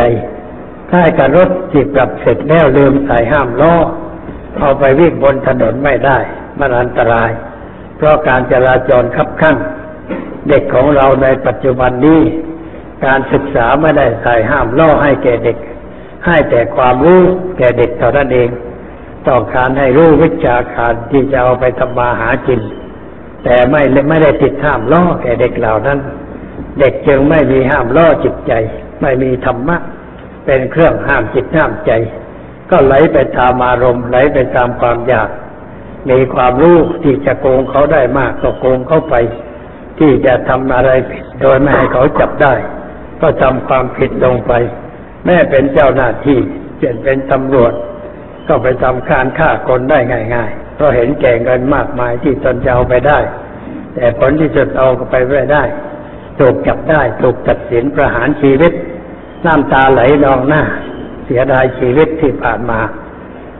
คล้ายกับรถที่ปรับเสร็จแล้วลืมสายห้ามล้อเอาไปวิ่งบนถนนไม่ได้มันอันตรายเพราะการจราจรคับคั่งเด็กของเราในปัจจุบันนี้การศึกษาไม่ได้สายห้ามล้อให้แก่เด็กให้แต่ความรู้แก่เด็กเท่านั้นเองต้องการให้รู้วิชาการที่จะเอาไปทำมาหากินแต่ไม่ไม่ได้ติดห้ามล้อแก่เด็กเหล่านั้นเด็กจึงไม่มีห้ามล้อจิตใจไม่มีธรรมะเป็นเครื่องห้ามจิตห้ามใจก็ไหลไปตามอารมณ์ไหลไปตามความอยากมีความรู้ที่จะโกงเขาได้มากก็โกงเขาไปที่จะทำอะไรผิดโดยไม่ให้เขาจับได้ก็ทำความผิดลงไปแม้เป็นเจ้าหน้าที่เช่นเป็นตำรวจก็ไปทำการฆ่าคนได้ง่ายๆเพราะเห็นแก่เงินมากมายที่ตนจะเอาไปได้แต่ผลที่สุดเอาไปไม่ได้ถูกจับได้ถูกตัดสินประหารชีวิตน้ำตาไหลนองหน้าเสียดายชีวิตที่ผ่านมา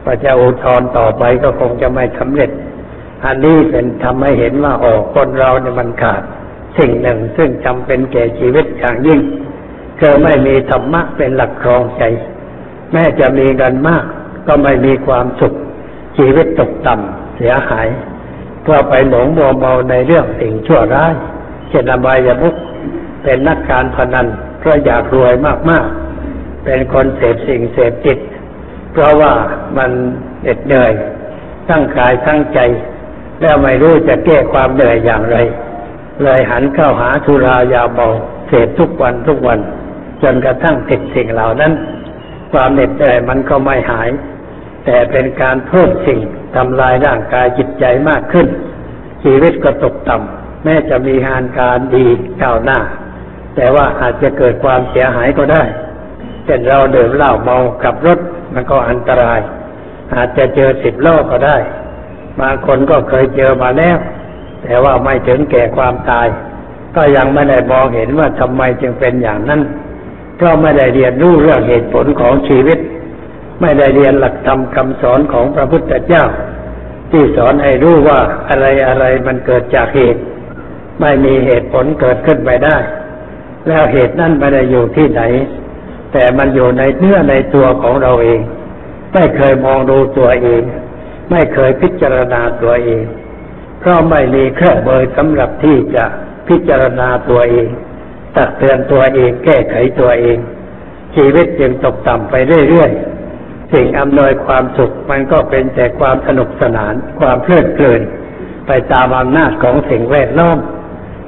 พระเจ้าอุทธรณ์ต่อไปก็คงจะไม่สำเร็จอันนี้เป็นทำให้เห็นว่าอ๋อคนเราเนี่ยมันขาดสิ่งหนึ่งซึ่งจำเป็นแก่ชีวิตอย่างยิ่งคือไม่มีธรรมะเป็นหลักครองใจแม้จะมีเงินมากก็ไม่มีความสุขชีวิตตกต่ำเสียหายเพราะไปหลงมัวเมาในเรื่องสิ่งชั่วร้ายเช่นอบายมุขเป็นนักการพนันเพราะอยากรวยมากๆเป็นคนเสพสิ่งเสพติดเพราะว่ามันเหน็ดเหนื่อยทั้งกายทั้งใจแล้วไม่รู้จะแก้ความเหนื่อยอย่างไรเลยหันเข้าหาสุรายาเมาเสพทุกวันทุกวันจนกระทั่งติดสิ่งเหล่านั้นความเหน็ดเหนื่อยมันก็ไม่หายแต่เป็นการเพิ่มสิ่งทำลายร่างกายจิตใจมากขึ้นชีวิตก็ตกต่ำแม้จะมีงานการดีก้าวหน้าแต่ว่าอาจจะเกิดความเสียหายก็ได้เช่นเราดื่มเหล้าเมาขับรถมันก็อันตรายอาจจะเจอสิบล้อก็ได้บางคนก็เคยเจอมาแล้วแต่ว่าไม่ถึงแก่ความตายก็ยังไม่ได้มองเห็นว่าทำไมจึงเป็นอย่างนั้นเพราะไม่ได้เรียนรู้เรื่องเหตุผลของชีวิตไม่ได้เรียนหลักธรรมคำสอนของพระพุทธเจ้าที่สอนให้รู้ว่าอะไรอะไรมันเกิดจากเหตุไม่มีเหตุผลเกิดขึ้นไปได้แล้วเหตุนั้นไม่ได้อยู่ที่ไหนแต่มันอยู่ในเนื้อในตัวของเราเองไม่เคยมองดูตัวเองไม่เคยพิจารณาตัวเองเพราะไม่มีเครื่องมือสำหรับที่จะพิจารณาตัวเองตักเตือนตัวเองแก้ไขตัวเองชีวิตจึงตกต่ำไปเรื่อยๆสิ่งอำนวยความสุขมันก็เป็นแต่ความสนุกสนานความเพลิดเพลินไปตามอำนาจของสิ่งแวดล้อม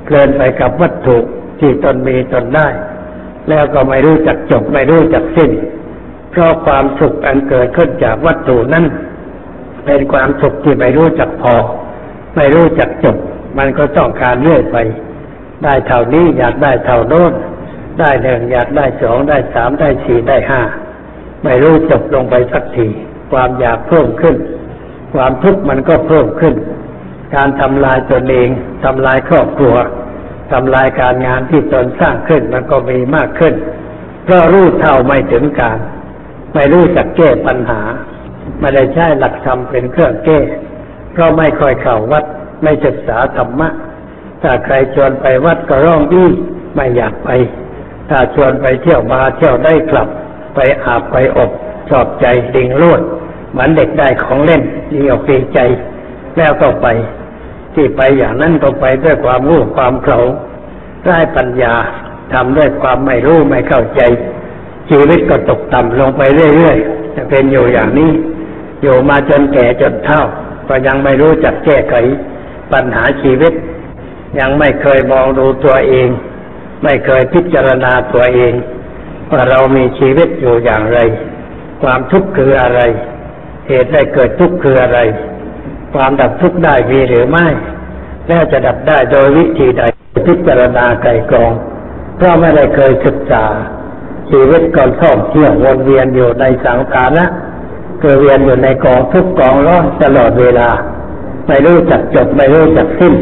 เพลินไปกับวัตถุที่ตนมีตนได้แล้วก็ไม่รู้จักจบไม่รู้จักสิ้นเพราะความสุขอันเกิดขึ้นจากวัตถุนั้นเป็นความสุขที่ไม่รู้จักพอไม่รู้จักจบมันก็ต้องการเรื่อยไปได้เท่านี้อยากได้เท่าโน้นได้หนึ่งอยากได้สองได้สามได้สี่ได้ห้าไม่รู้จบลงไปสักทีความอยากเพิ่มขึ้นความทุกข์มันก็เพิ่มขึ้นการทำลายตนเองทำลายครอบครัวทำลายการงานที่ตนสร้างขึ้นมันก็มีมากขึ้น เพราะรู้เท่าไม่ถึงการไม่รู้จักแก้ปัญหาไม่ได้ใช้หลักธรรมเป็นเครื่องแก้เพราะไม่ค่อยเข้าวัดไม่ศึกษาธรรมะถ้าใครชวนไปวัดก็ร้องอี้ไม่อยากไปถ้าชวนไปเที่ยวมาเที่ยวได้กลับไปอาบไปอบชอบใจดิ่งโลดเหมือนเด็กได้ของเล่นดีอกดีใจแล้วก็ไปที่ไปอย่างนั้นก็ไปด้วยความรู้ความเข้าใจปัญญาทำด้วยความไม่รู้ไม่เข้าใจชีวิตก็ตกต่ำลงไปเรื่อยๆจะเป็นอยู่อย่างนี้อยู่มาจนแก่จนเฒ่าก็ยังไม่รู้จักแก้ไขปัญหาชีวิตยังไม่เคยมองดูตัวเองไม่เคยพิจารณาตัวเองว่าเรามีชีวิตอยู่อย่างไรความทุกข์คืออะไรเหตุได้เกิดทุกข์คืออะไรความดับทุกข์ได้มีหรือไม่แล้วจะดับได้โดยวิธีใดพิจารณาไกลกองเพราะไม่ได้เคยศึกษาชีวิตก่อนท่องเที่ยววนเวียนอยู่ในสังขารนะเกิดเวียนอยู่ในกองทุกข์กองร้อนตลอดเวลาไม่รู้จักจบไม่รู้จักสิ้น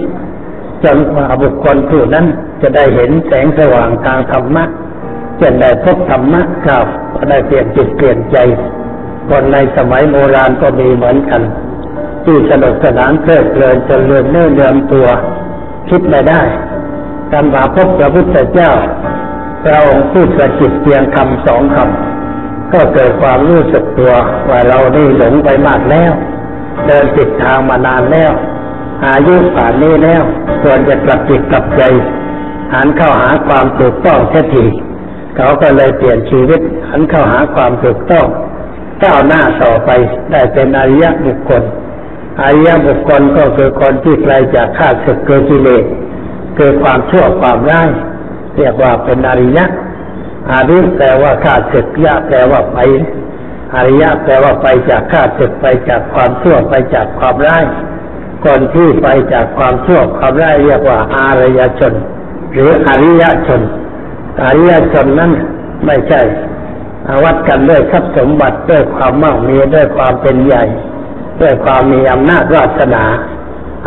จนกว่าบุคคลผู้นั้นจะได้เห็นแสงสว่างทางธรรมะจนได้พบธรรมะกล่าวก็ได้เปลี่ยนจิตเปลี่ยนใจคนในสมัยโบราณก็มีเหมือนกันที่สนุกสนานเพลิดเพลินจนลืมเนื้อลืมตัวคิดไม่ได้การมาพบพระพุทธเจ้าพระองค์พูดสะกิดเพียงคำสองคำก็เกิดความรู้สึกตัวว่าเราได้หลงไปมากแล้วเดินผิดทางมานานแล้วอายุป่านนี้แล้วควรจะกลับจิตกลับใจหันเข้าหาความถูกต้องเสียทีเขาก็เลยเปลี่ยนชีวิตหันเข้าหาความถูกต้องก้าวหน้าต่อไปได้เป็นอริยบุคคลอริยบุคคลก็คือคนที่ไกลจากข้าศึกคือกิเลสคือความชั่วความร้ายเรียกว่าเป็นอริยะอาริยแปลว่าข้าศึกยะแปลว่าไปอริยะแปลว่าไปจากข้าศึกไปจากความชั่วไปจากความร้ายคนที่ไปจากความชั่วความร้ายเรียกว่าอริยชนหรืออริยชนอริยชนนั้นไม่ใช่วัดกันด้วยทรัพย์สมบัติด้วยความมั่งมีด้วยความเป็นใหญ่ด้วยความมีอำนาจวาสนา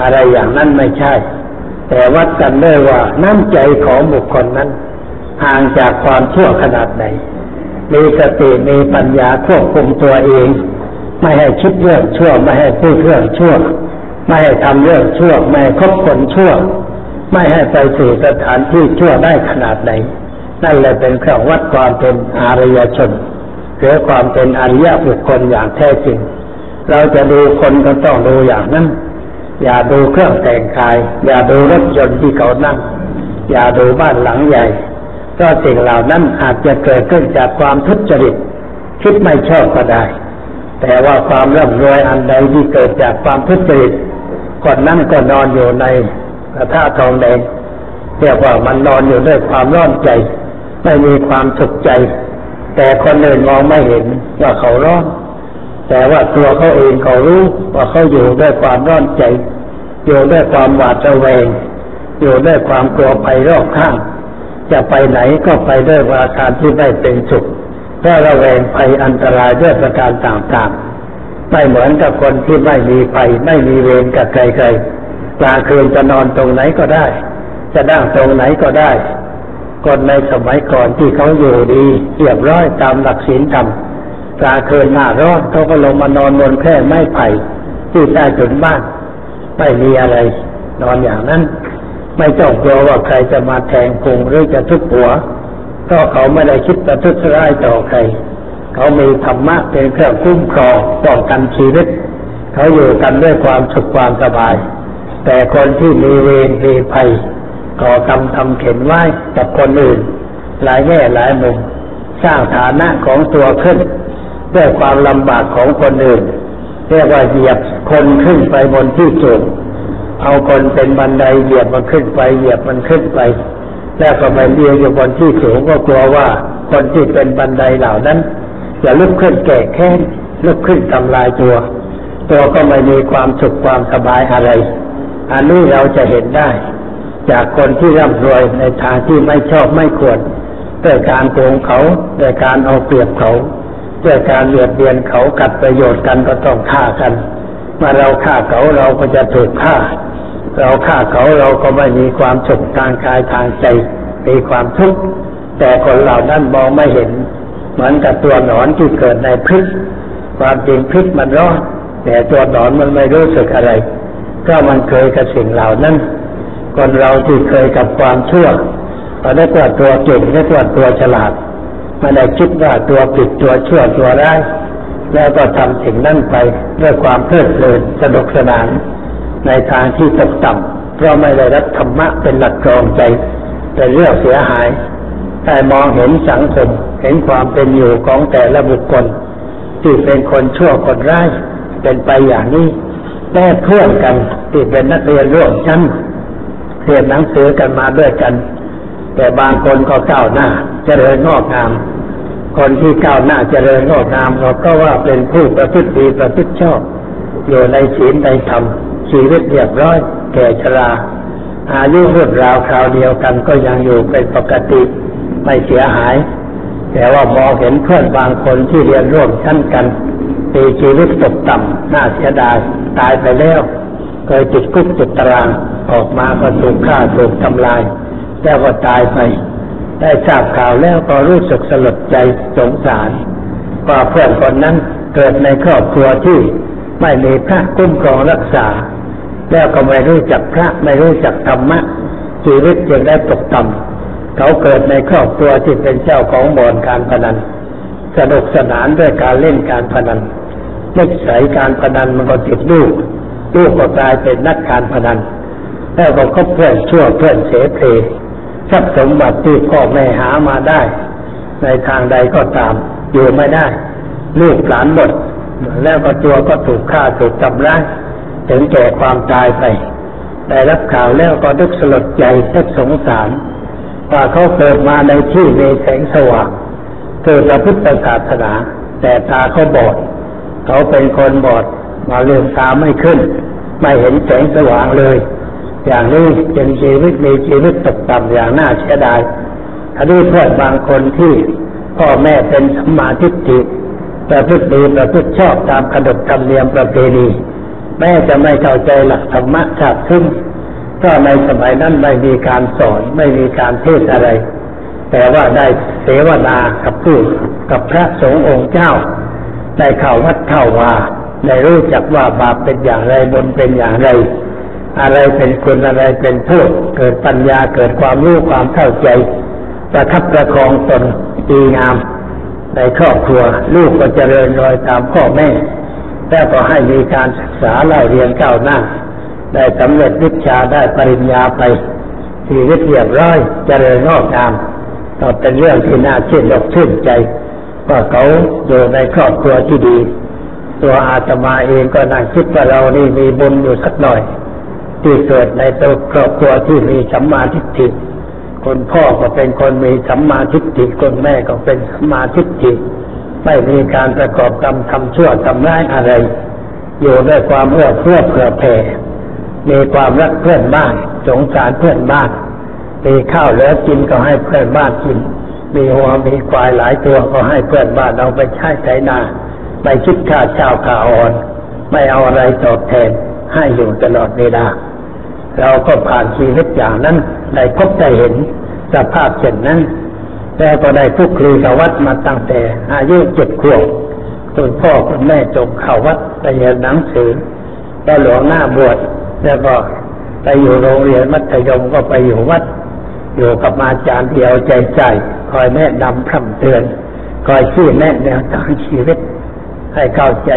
อะไรอย่างนั้นไม่ใช่แต่วัดกันได้ว่าน้ำใจของบุคคลนั้นห่างจากความชั่วขนาดไหนมีสติมีปัญญาควบคุมตัวเองไม่ให้คิดเรื่องชั่วไม่ให้พูดเรื่องชั่วไม่ให้ทำเรื่องชั่วไม่ให้คบคนชั่วไม่ให้ไปสู่สถานที่ชั่วได้ขนาดไหนนั่นแหละเป็นเครื่องวัดความเป็นอริยชนหรือความเป็นอริยบุคคลอย่างแท้จริงเราจะดูคนก็ต้องดูอย่างนั้นอย่าดูเครื่องแต่งกายอย่าดูรถยนต์ที่เขานั่งอย่าดูบ้านหลังใหญ่เพราะสิ่งเหล่านั้นอาจจะเกิดขึ้นจากความทุจริตคิดไม่ชอบก็ได้แต่ว่าความร่ำรวยอันใดที่เกิดจากความทุจริตก่อนนั่งก็นอนอยู่ในกระทะทองแดงเรียกว่ามันนอนอยู่ด้วยความร้อนใจไม่มีความสุขใจแต่คนอื่นมองไม่เห็นว่าเขาร้อนแต่ว่าตัวเขาเองเขารู้ว่าเขาอยู่ด้วยความร้อนใจอยู่ด้วยความหวาดระแวงอยู่ด้วยความกลัวภัยรอบข้างจะไปไหนก็ไปด้วยอาการที่ไม่เป็นสุขและระแวงภัยอันตรายด้วยประการต่างๆไม่เหมือนกับคนที่ไม่มีภัยไม่มีเวรกับใครๆกลางคืนจะนอนตรงไหนก็ได้จะนั่งตรงไหนก็ได้คนในสมัยก่อนที่เขาอยู่ดีเรียบร้อยตามหลักศีลธรรมกลางคืนหน้าร้อนเขาก็ลงมานอนบนแคร่ไม้ไผ่ที่ใต้ถุนบ้านไม่มีอะไรนอนอย่างนั้นไม่ต้องกลัวว่าใครจะมาแทงพุงหรือจะทุบหัวก็เขาไม่ได้คิดประทุษร้ายต่อใครเขามีธรรมะเป็นเครื่องคุ้มครองป้องกันชีวิตเขาอยู่กันด้วยความสุขความสบายแต่คนที่มีเวรมีภัยก่อกรรมทำเข็นไว้กับคนอื่นหลายแง่หลายมุมสร้างฐานะของตัวขึ้นด้วยความลำบากของคนอื่นเรียกว่าเหยียบคนขึ้นไปบนที่สูงเอาคนเป็นบันไดเหยียบมันขึ้นไปเหยียบมันขึ้นไปแล้วก็ไปเรียอยู่บนที่สูงก็กลัวว่าคนที่เป็นบันไดเหล่านั้นจะลุกขึ้นแก่แค้นลุกขึ้นทำลายตัวตัวก็ไม่มีความสุขความสบายอะไรอันนี้เราจะเห็นได้จากคนที่ร่ำรวยในทางที่ไม่ชอบไม่ควรด้วยการโกงเขาด้วยการเอาเปรียบเขาด้วยการเบียดเบียนเขากัดประโยชน์กันก็ต้องฆ่ากันเมื่อเราฆ่าเขาเราก็จะถูกฆ่าเราฆ่าเขาเราก็ไม่มีความสุขทางกายทางใจมีความทุกข์ แต่คนเหล่านั้นมองไม่เห็นเหมือนกับตัวหนอนที่เกิดในพริกความจริงพริกมันร้อนแต่ตัวหนอนมันไม่รู้สึกอะไรก็มันเคยกับสิ่งเหล่านั้นคนเราที่เคยกับความชั่วก็ได้กว่าตัวเก่งได้กว่าตัวฉลาดไม่ได้คิดว่าตัวผิดตัวชั่วตัวร้ายแล้วก็ทำสิ่งนั้นไปด้วยความเพลิดเพลินสนุกสนานในทางที่ตกต่ำเพราะไม่ได้รับธรรมะเป็นหลักกรองใจแต่เรื่องเสียหายแต่มองเห็นสังคมเห็นความเป็นอยู่ของแต่ละบุคคลที่เป็นคนชั่วคนร้ายเป็นไปอย่างนี้แม้เพื่อนกันที่เป็นนักเรียนร่วมชั้นเรียนหนังสือกันมาด้วยกันแต่บางคนก็ก้าวหน้าเจริญงอกงามคนที่ก้าวหน้าเจริญงอกงามเราก็ว่าเป็นผู้ประพฤติดีประพฤติชอบอยู่ในศีลในธรรมชีวิตเรียบร้อยแก่ชราอายุรุ่นราวคราวเดียวกันก็ยังอยู่เป็นปกติไม่เสียหายแต่ว่ามองเห็นเพื่อนบางคนที่เรียนร่วมชั้นกันมีชีวิตตกต่ำน่าเสียดายตายไปแล้วเคยติดคุกติดตารางออกมาก็ถูกฆ่าถูกทำลายแล้วก็ตายไปได้ทราบข่าวแล้วก็รู้สึกสลดใจสงสารว่าเพื่อนคนนั้นเกิดในครอบครัวที่ไม่มีพระคุ้มครองรักษาแล้วก็ไม่รู้จักพระไม่รู้จักธรรมะชีวิตจึงได้ตกต่ำเขาเกิดในครอบครัวที่เป็นเจ้าของบ่อนการพนันสนุกสนานด้วยการเล่นการพนันนิสัยการพนันมันก็ติดลูกลูกก็กลายเป็นนักการพนันแล้วก็คบเพื่อนชั่วเพื่อนเสเพทรัพย์สมบัติที่พ่อแม่หามาได้ในทางใดก็ตามอยู่ไม่ได้ลูกหลานหมดแล้วก็ตัวก็ถูกฆ่าถูกทำร้ายถึงแก่ความตายไปได้รับข่าวแล้วก็ทุกข์สลดใจทุกข์สงสารว่าเขาเกิดมาในที่มีแสงสว่างเกิดพระพุทธศาสนาแต่ตาเขาบอดเขาเป็นคนบอดมาลืมตาไม่ขึ้นไม่เห็นแสงสว่างเลยอย่างนี้เป็นชีวิตมีชีวิตตกต่ำอย่างน่าเสียดายถ้าด้วยเพื่อนบางคนที่พ่อแม่เป็นสัมมาทิฏฐิประพฤติดีประพฤติชอบตามขนบธรรมเนียมประเพณีแม้จะไม่เข้าใจหลักธรรมะชาติซึ่งก็ในสมัยนั้นไม่มีการสอนไม่มีการเทศอะไรแต่ว่าได้เสวนากับผู้กับพระสงฆ์องค์เจ้าได้เข้าวัดเข้าว่าได้รู้จักว่าบาปเป็นอย่างไรบุญเป็นอย่างไรอะไรเป็นคุณอะไรเป็นโทษเกิดปัญญาเกิดความรู้ความเข้าใจประคับประคองตนดีงามในครอบครัวลูกก็เจริญรอยตามพ่อแม่แล้วก็ให้มีการศึกษาเล่าเรียนก้าวหน้าได้สำเร็จวิชาได้ปริญญาไปชีวิตเรียบร้อยเจริญงอกงามก็เป็นเรื่องที่น่าชื่นอกชื่นใจว่าเขาอยู่ในครอบครัวที่ดีตัวอาตมาเองก็นั่งคิดว่าเรานี่มีบุญอยู่สักหน่อยที่เกิดในครอบครัวที่มีสัมมาทิฏฐิคนพ่อก็เป็นคนมีสัมมาทิฏฐิคนแม่ก็เป็นสัมมาทิฏฐิไม่มีการประกอบกรรมทำชั่วทำร้ายอะไรอยู่ด้วยความเอื้อเฟื้อเผื่อแผ่มีความรักเพื่อนบ้านสงสารเพื่อนบ้านมีข้าวเหลือกินก็ให้เพื่อนบ้านกินมีวัวมีควายหลายตัวก็ให้เพื่อนบ้านเอาไปใช้ไถนาไปคิดค่าเช่าค่าอ่อนไม่เอาอะไรตอบแทนให้อยู่ตลอดเวลาเราก็ผ่านชีวิตอย่างนั้นได้พบได้เห็นสภาพเช่นนั้นแล้วก็ได้ทุกครีกับวัดมาตั้งแต่อายุเจ็ดขวบคุณพ่อคุณแม่จบเข้าวัดไปเรียนหนังสือก็หลวงหน้าบวชแล้วก็ไปอยู่โรงเรียนมัธยมก็ไปอยู่วัดอยู่กับอาจารย์เดียวใจใจคอยแนะนำพร่ำเตือนคอยชี้แนะแนวทางชีวิตให้เข้าใจ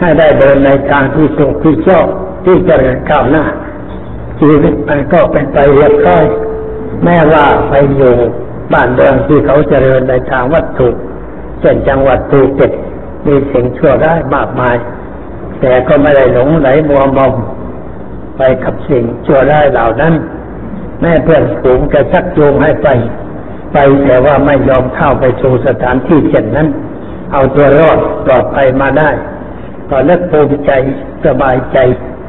ให้ได้เดินในทางที่ถูกที่ชอบที่เจริญก้าวหน้าชีวิตมันก็เป็นไปเรียบร้อยแม้ว่าไปอยู่บ้านเมืองที่เขาเจริญในทางวัตถุเช่นจังหวัดภูเก็ตมีสิ่งชั่วร้ายมากมายแต่ก็ไม่ได้หลงไหลมัวเมาไปกับสิ่งชั่วร้ายเหล่านั้นแม่เพื่อนฝูงก็ชักจูงให้ไปไปแต่ว่าไม่ยอมเข้าไปสู่สถานที่เช่นนั้นเอาตัวรอดปลอดภัยมาได้ก็นึกภูมิใจสบายใจ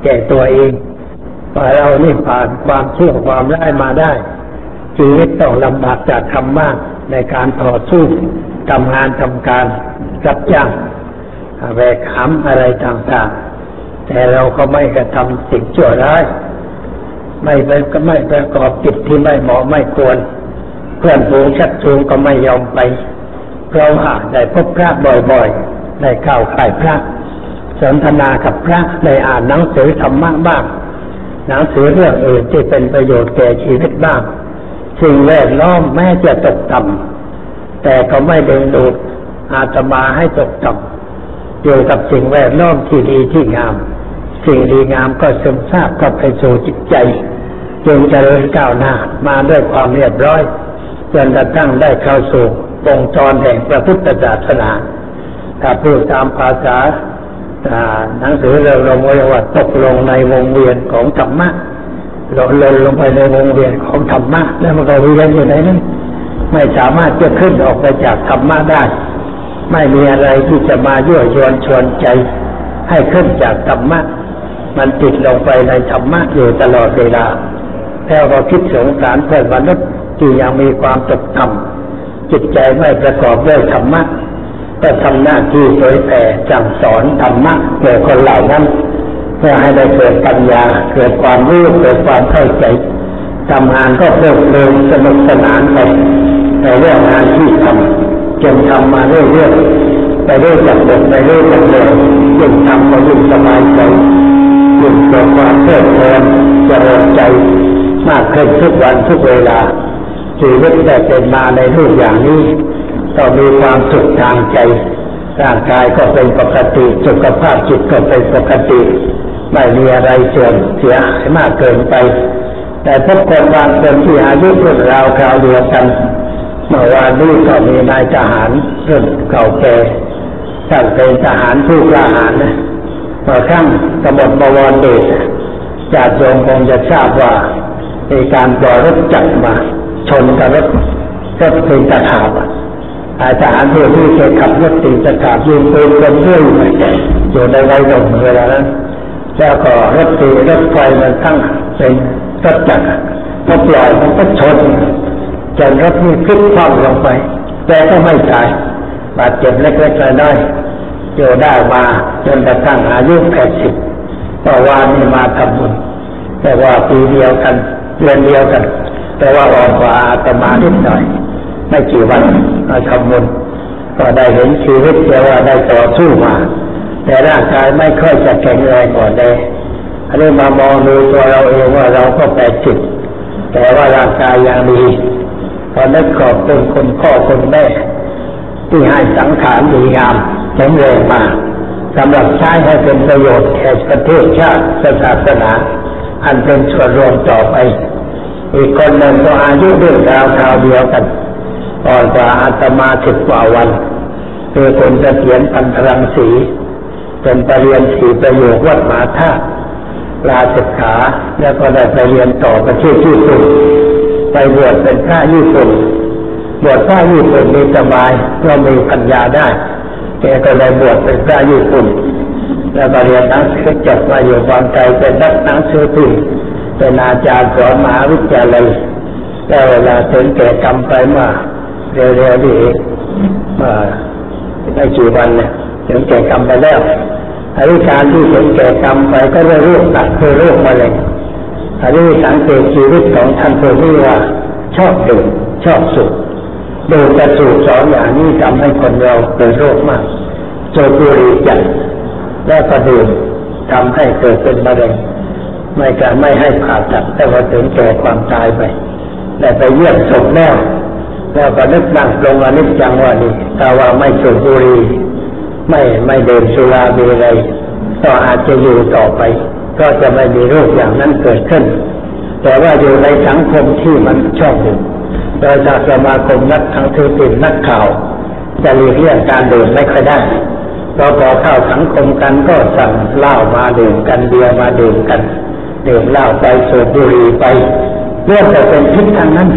แก่ตัวเองว่าเรานี่ผ่านความชั่วความร้ายมาได้ชีวิตต้องลำบากจากคำมากในการต่อสู้ทำงานทำการรับจ้างแบกหามอะไรต่างๆแต่เราก็ไม่กระทำสิ่งชั่วร้ายไม่เป็นก็ไม่ประกอบกิจที่ไม่เหมาะไม่ควร พื่อนฝูงชักจูงก็ไม่ยอมไปเพราะว่าได้พบพระบ่อยๆได้เข้าใกล้พระสนทนากับพระได้อ่านหนังสือธรรมะบ้างหนังสือเรื่องอื่นที่เป็นประโยชน์แก่ชีวิตบ้างสิ่งแวดล้อมแม้จะตกต่ำแต่ก็ไม่ดึงดูดอาตมาให้ตกต่ำอยู่กับสิ่งแวดล้อมที่ดีที่งามสิ่งดีงามก็ซึมซาบเข้าไปสู่จิตใจจนเจริญก้าวหน้ามาด้วยความเรียบร้อยจนกระทั่งได้เข้าสู่วงจรแห่งพระพุทธศาสนาถ้าพูดตามภาษาหนังสือเราเราเรียกว่าตกลงในวงเวียนของธรรมะหล่นลงไปในวงเวียนของธรรมะแล้วมันก็เวียนอยู่ในนั้นไม่สามารถจะขึ้นออกไปจากธรรมะได้ไม่มีอะไรที่จะมายั่วยวนชวนใจให้ขึ้นจากธรรมะมันติดลงไปในธรรมะอยู่ตลอดเวลาแล้วก็คิดสงสารเพื่อนมนุษย์ที่ยังมีความตกต่ำจิตใจไม่ประกอบด้วยธรรมะก็ทำหน้าที่เผยแผ่สั่งสอนธรรมะแก่คนเหล่านั้นเพื่อให้ได้เกิดปัญญาเกิดความรู้เกิดความเข้าใจทำงานก็เพลิดเพลินสนุกสนานไปในเรื่องงานที่ทำจนทำมาเรื่อยๆไปเรื่อยจากเดิมไปเรื่อยจากเดิมยิ่งทำก็ยิ่งสบายใจยิ่งเกิดความเพลิดเพลินเจริญใจมากขึ้นทุกวันทุกเวลาชีวิตได้เป็นมาในรูปอย่างนี้ก็มีความสุขทางใจร่างกายก็เป็นปกติสุขภาพจิตก็เป็นปกติไม่มีอะไรเสื่อมเสียหายมากเกินไปแต่พบคนบางคนที่อายุรุ่นราวคราวเดียวกันเมื่อวานนี้ก็มีนายทหารรุ่นเก่าแก่ท่านเป็นทหารผู้กล้าหาญนะเมื่อครั้งกบฏบวรเดชญาติโยมคงจะทราบว่ามีการปล่อยรถจักรมาชนกับรถก็เป็นตะขาบอาจารย์ผู้ที่เคยขับรถติดตะขาบยิงปืนกันเรื่อยอยู่ในวัยหนุ่มเวลานั้นแล้วก็รถตีรถไฟมันตั้งเป็นรถจักรพอปล่อยมันก็ชนจนรถนี่พลิกคว่ำลงไปแต่ก็ไม่ตายบาดเจ็บเล็กๆน้อยๆอยู่ได้มาจนกระทั่งอายุแปดสิบต่อวันนี้มาทำบุญแต่ว่าปีเดียวกันเดือนเดียวกันแต่ว่าอ่อนกว่าอาตมานิดหน่อยไม่กี่วันมาทำบุญก็ได้เห็นชีวิตแต่ว่าได้ต่อสู้มาแต่ร่างกายไม่ค่อยจะแข็งแรงก่อนเลยอันนี้มามองดูตัวเราเองว่าเราก็แปลกจิตแต่ว่าร่างกายยังดีตอนนั้นขอบคุณคนพ่อคนแม่ที่ให้สังขารดีงามแข็งแรงมาสำหรับใช้ให้เป็นประโยชน์แก่ประเทศชาติศาสนาอันเป็นส่วนรวมต่อไปอีกคนหนึ่งก็อายุเรื่องราวคราวเดียวกันอ่อนกว่าอาตมาสิบกว่าวันเป็นคนเสถียรพันธรังสีเป็นไปเรียนสี่ประโยควัดมหาธาตุลาศิกขาแล้วก็ได้ไปเรียนต่อประเทศญี่ปุ่นไปบวชเป็นพระญี่ปุ่นบวชพระญี่ปุ่นมีสบายก็มีปัญญาได้แกก็ได้บวชเป็นพระญี่ปุ่นแล้วก็เรียนหนังสือจบมาอยู่บางไกลเป็นนักหนังสือพิมพ์เป็นอาจารย์สอนมหาวิทยาลัยแล้วเวลาถึงแก่กรรมไปมาเร็วๆนี่เองไม่กี่วันเนี่ยถึงแก่กรรมไปแล้วอริการที่ถึงแก่กรรมไปก็ได้โรคหนักคือโรคมะเร็งอันนี้สังเกตชีวิตของท่านผู้นี้ว่าชอบดื่มชอบสูบดื่มแต่สูบสองอย่างนี้ทำให้คนเราเป็นโรคมากโจกุรีจัดและก็ดื่มทำให้เกิดเป็นมะเร็งไม่การไม่ให้ผ่าตัดแต่ว่าถึงแก่ความตายไปแต่ไปเยี่ยมศพแม่แล้วก็นึกนั่งลงอนิจจังว่านี่แต่ว่าไม่สูบบุหรี่ไม่ไม่ดื่มสุราเมรัยก็อาจจะอยู่ต่อไปก็จะไม่มีโรคอย่างนั้นเกิดขึ้นแต่ว่าอยู่ในสังคมที่มันชอบดื่มโดยจากสมาคมนักทั้งที่เป็นนักข่าวจะหลีกเลี่ยงการดื่มไม่ค่อยได้เราพอเข้าสังคมกันก็สั่งเหล้ามาดื่มกันเบียร์มาดื่มกันดื่มเหล้าไปสูบบุหรี่ไปเรื่องแต่เป็นพิษทางนั้น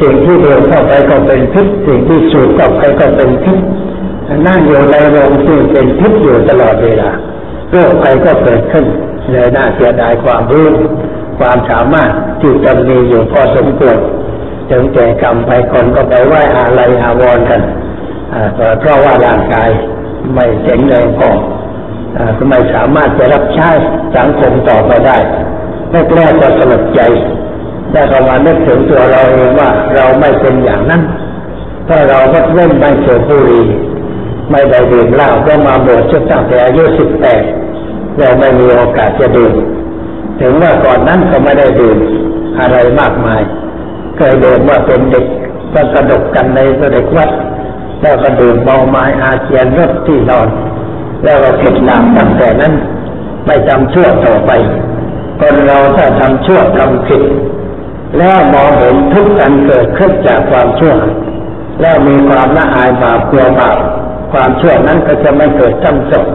สิ่งที่เดินเข้าไปก็เป็นพิษสิ่งที่สูดเข้าไปก็เป็นพิษนั่งอยู่ในโรงที่เป็นพิษอยู่ตลอดเวลาโรคภัยก็เกิดขึ้นเลยน่าเสียดายความรู้ความสามารถที่ตนมีอยู่พอสมควรถึงแก่กรรมไปคนก็ไปไหว้อาลัยอาวรณ์กันเพราะว่าร่างกายไม่แข็งแรงพอก็ไม่สามารถจะรับใช้สังคมต่อไปได้แรกๆก็สลดใจ แต่ก็มานึกถึงตัวเราเองว่าเราไม่เป็นอย่างนั้นถ้าเราก็เล่นไม่เฉยบุรีไม่ได้ดื่มเหล้าก็มาบวชจนตั้งแต่อายุสิบแปดเราไม่มีโอกาสจะดื่มถึงว่าก่อนนั้นก็ไม่ได้ดื่มอะไรมากมายเคยดื่มว่าเป็นเด็กก็กระดกกันในเด็กวัดแล้วก็ดื่มเมาไม้อาเจียนรถที่นอนแล้วก็ติดตามตั้งแต่นั้นไม่ทำชั่วต่อไปคนเราถ้าทำชั่วทำผิดแล้วมองเห็นทุกข์อันเกิดขึ้นจากความชั่วแล้วมีความละอายบาปกลัวบาปความชั่วนั้นก็จะไม่เกิดซ้ำซ้อน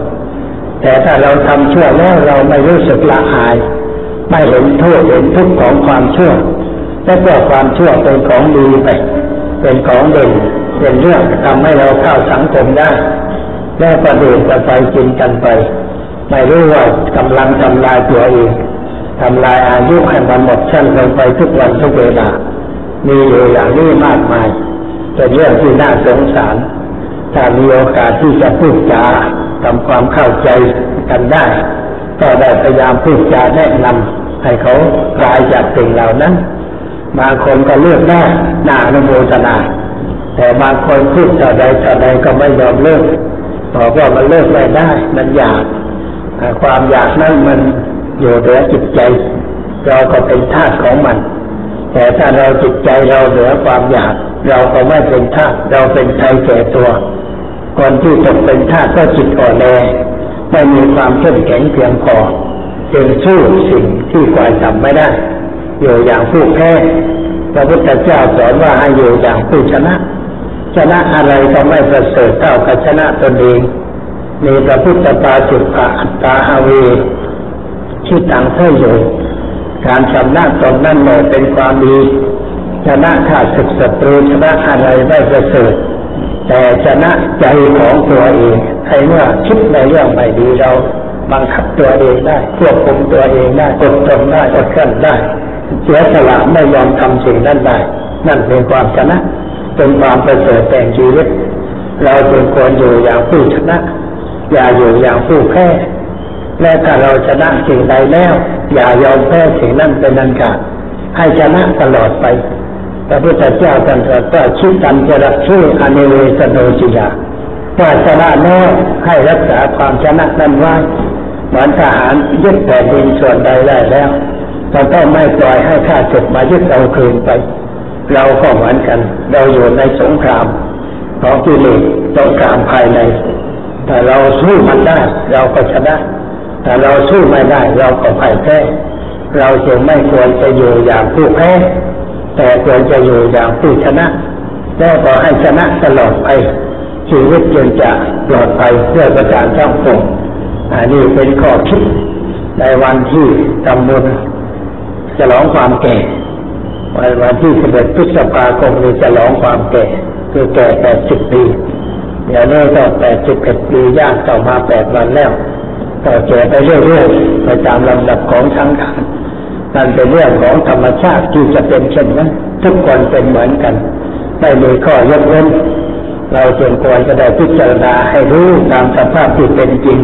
แต่ถ้าเราทำชั่วแล้วเราไม่รู้สึกละอายไม่เห็นโทษเห็นทุกข์ของความชั่วและก็ความชั่วเป็นของดีไปเป็นของเด่นเป็นเรื่องทำให้เราเข้าสังคมได้แล้วก็ดื่มกันไปกินกันไปไม่รู้ว่ากำลังทำลายตัวเองทำลายอายุให้มันหมดชั่นลงไปทุกวันทุกเวลามีอยู่อย่างนี้มากมายเป็นเรื่องที่น่าสงสารถ้ามีโอกาสที่จะพูดจาทำความเข้าใจกันได้ก็ได้พยายามพูดจาแนะนำให้เขาคลายจากสิ่งเหล่านั้นบางคนก็เลือกได้น่าอนุโมทนาแต่บางคนพูดต่อใดต่อใดก็ไม่ยอมเลิกบอกว่ามันเลิกไม่ได้มันอยากความอยากนั้นมันอยู่เหนือจิตใจเราก็เป็นทาสของมันแต่ถ้าเราจิตใจเราเหนือความอยากเราก็ไม่เป็นทาสเราเป็นไทยแก่ตัวคนที่ตกเป็นทาสก็จิตอ่อนแอไม่มีความเข้มแข็งเพียงพอจึงสู้สิ่งที่ควรทำไม่ได้อยู่อย่างผู้แพ้พระพุทธเจ้าสอนว่าให้อยู่อย่างผู้ชนะชนะอะไรก็ไม่ประเสริฐเท่ากับชนะตนเองมีพระพุทธปาจิตตาอัตตาหาเวที่ต่างเท่าอยู่การชนะตนนั่นแหละเป็นความดีชนะข้าศึกศัตรูชนะอะไรไม่ประเสริฐแต่ชนะใจของตัวเองใครเมื่อคิดในเรื่องไม่ดีเราบังคับตัวเองได้ควบคุมตัวเองได้กดตนได้กดขั้นได้เสียสละไม่ยอมทำสิ่งนั้นได้นั่นเป็นความชนะเป็นความประเสริฐแต่งชีวิตเราจึงควรอยู่อย่างผู้ชนะอย่าอยู่อย่างผู้แพ้และถ้าเราชนะสิ่งใดแล้วอย่ายอมแพ้สิ่งนั้นเป็นอันขาดให้ชนะตลอดไปพระพุทธเจ้าท่านตรัสว่าชิตันจะรักชื่ออเนเวสโนจิยาถ้าชนะแล้วให้รักษาความชนะนั้นไว้เหมือนทหารยึดแผ่นดินส่วนใดได้แล้วเราต้องไม่ปล่อยให้ข้าศึกมายึดเอาคืนไปเราก็เหมือนกันเราอยู่ในสงครามของกิเลสสงครามภายในแต่เราสู้มันได้เราก็ชนะแต่เราสู้ไม่ได้เราก็พ่ายแพ้เราจึงไม่ควรจะอยู่อย่างผู้แพ้แต่ควรจะอยู่อย่างผู้ชนะและขอให้ชนะตลอดไปชีวิตจนจะปลอดภัยด้วยประการทั้งปวงอันนี้เป็นข้อคิดในวันที่ทำบุญฉลองความแก่วันที่สิบเอ็ดพฤษภาคมนี้ฉลองความแก่คือแก่แปดสิบปีเดี๋ยวนี้ก็แปดสิบเอ็ดปีย่างต่อมาแปดวันแล้วก็แก่ไปเรื่อยๆไปตามลำดับของสังขารนั่นเป็นเรื่องของธรรมชาติที่จะเป็นเช่นนั้นทุกคนเป็นเหมือนกันไม่มีข้อยกเว้นเราจึงควรจะได้พิจารณาให้รู้ตามสภาพที่เป็นจริง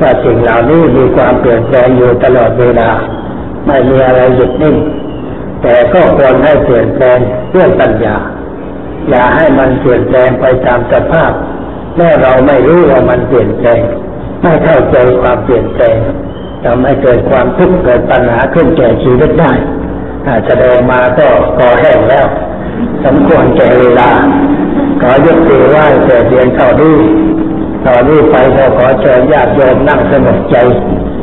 ว่าสิ่งเหล่านี้มีความเปลี่ยนแปลงอยู่ตลอดเวลาไม่มีอะไรหยุดนิ่งแต่ก็ควรให้เปลี่ยนแปลงด้วยปัญญาอย่าให้มันเปลี่ยนแปลงไปตามสภาพแม้เราไม่รู้ว่ามันเปลี่ยนแปลงไม่เข้าใจความเปลี่ยนแปลงทำให้เกิดความทุกข์เกิดปัญหาขึ้นแก่ชีวิตได้อาจจะเดินมาก็ก่อแห้งแล้วสมควรแก่เวลาขอยกตัวไหว้แต่เพียงเท่านี้ต่อนี้ไปขอเชิญญาติโยมนั่งสงบใจ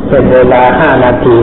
เป็นเวลาห้านาที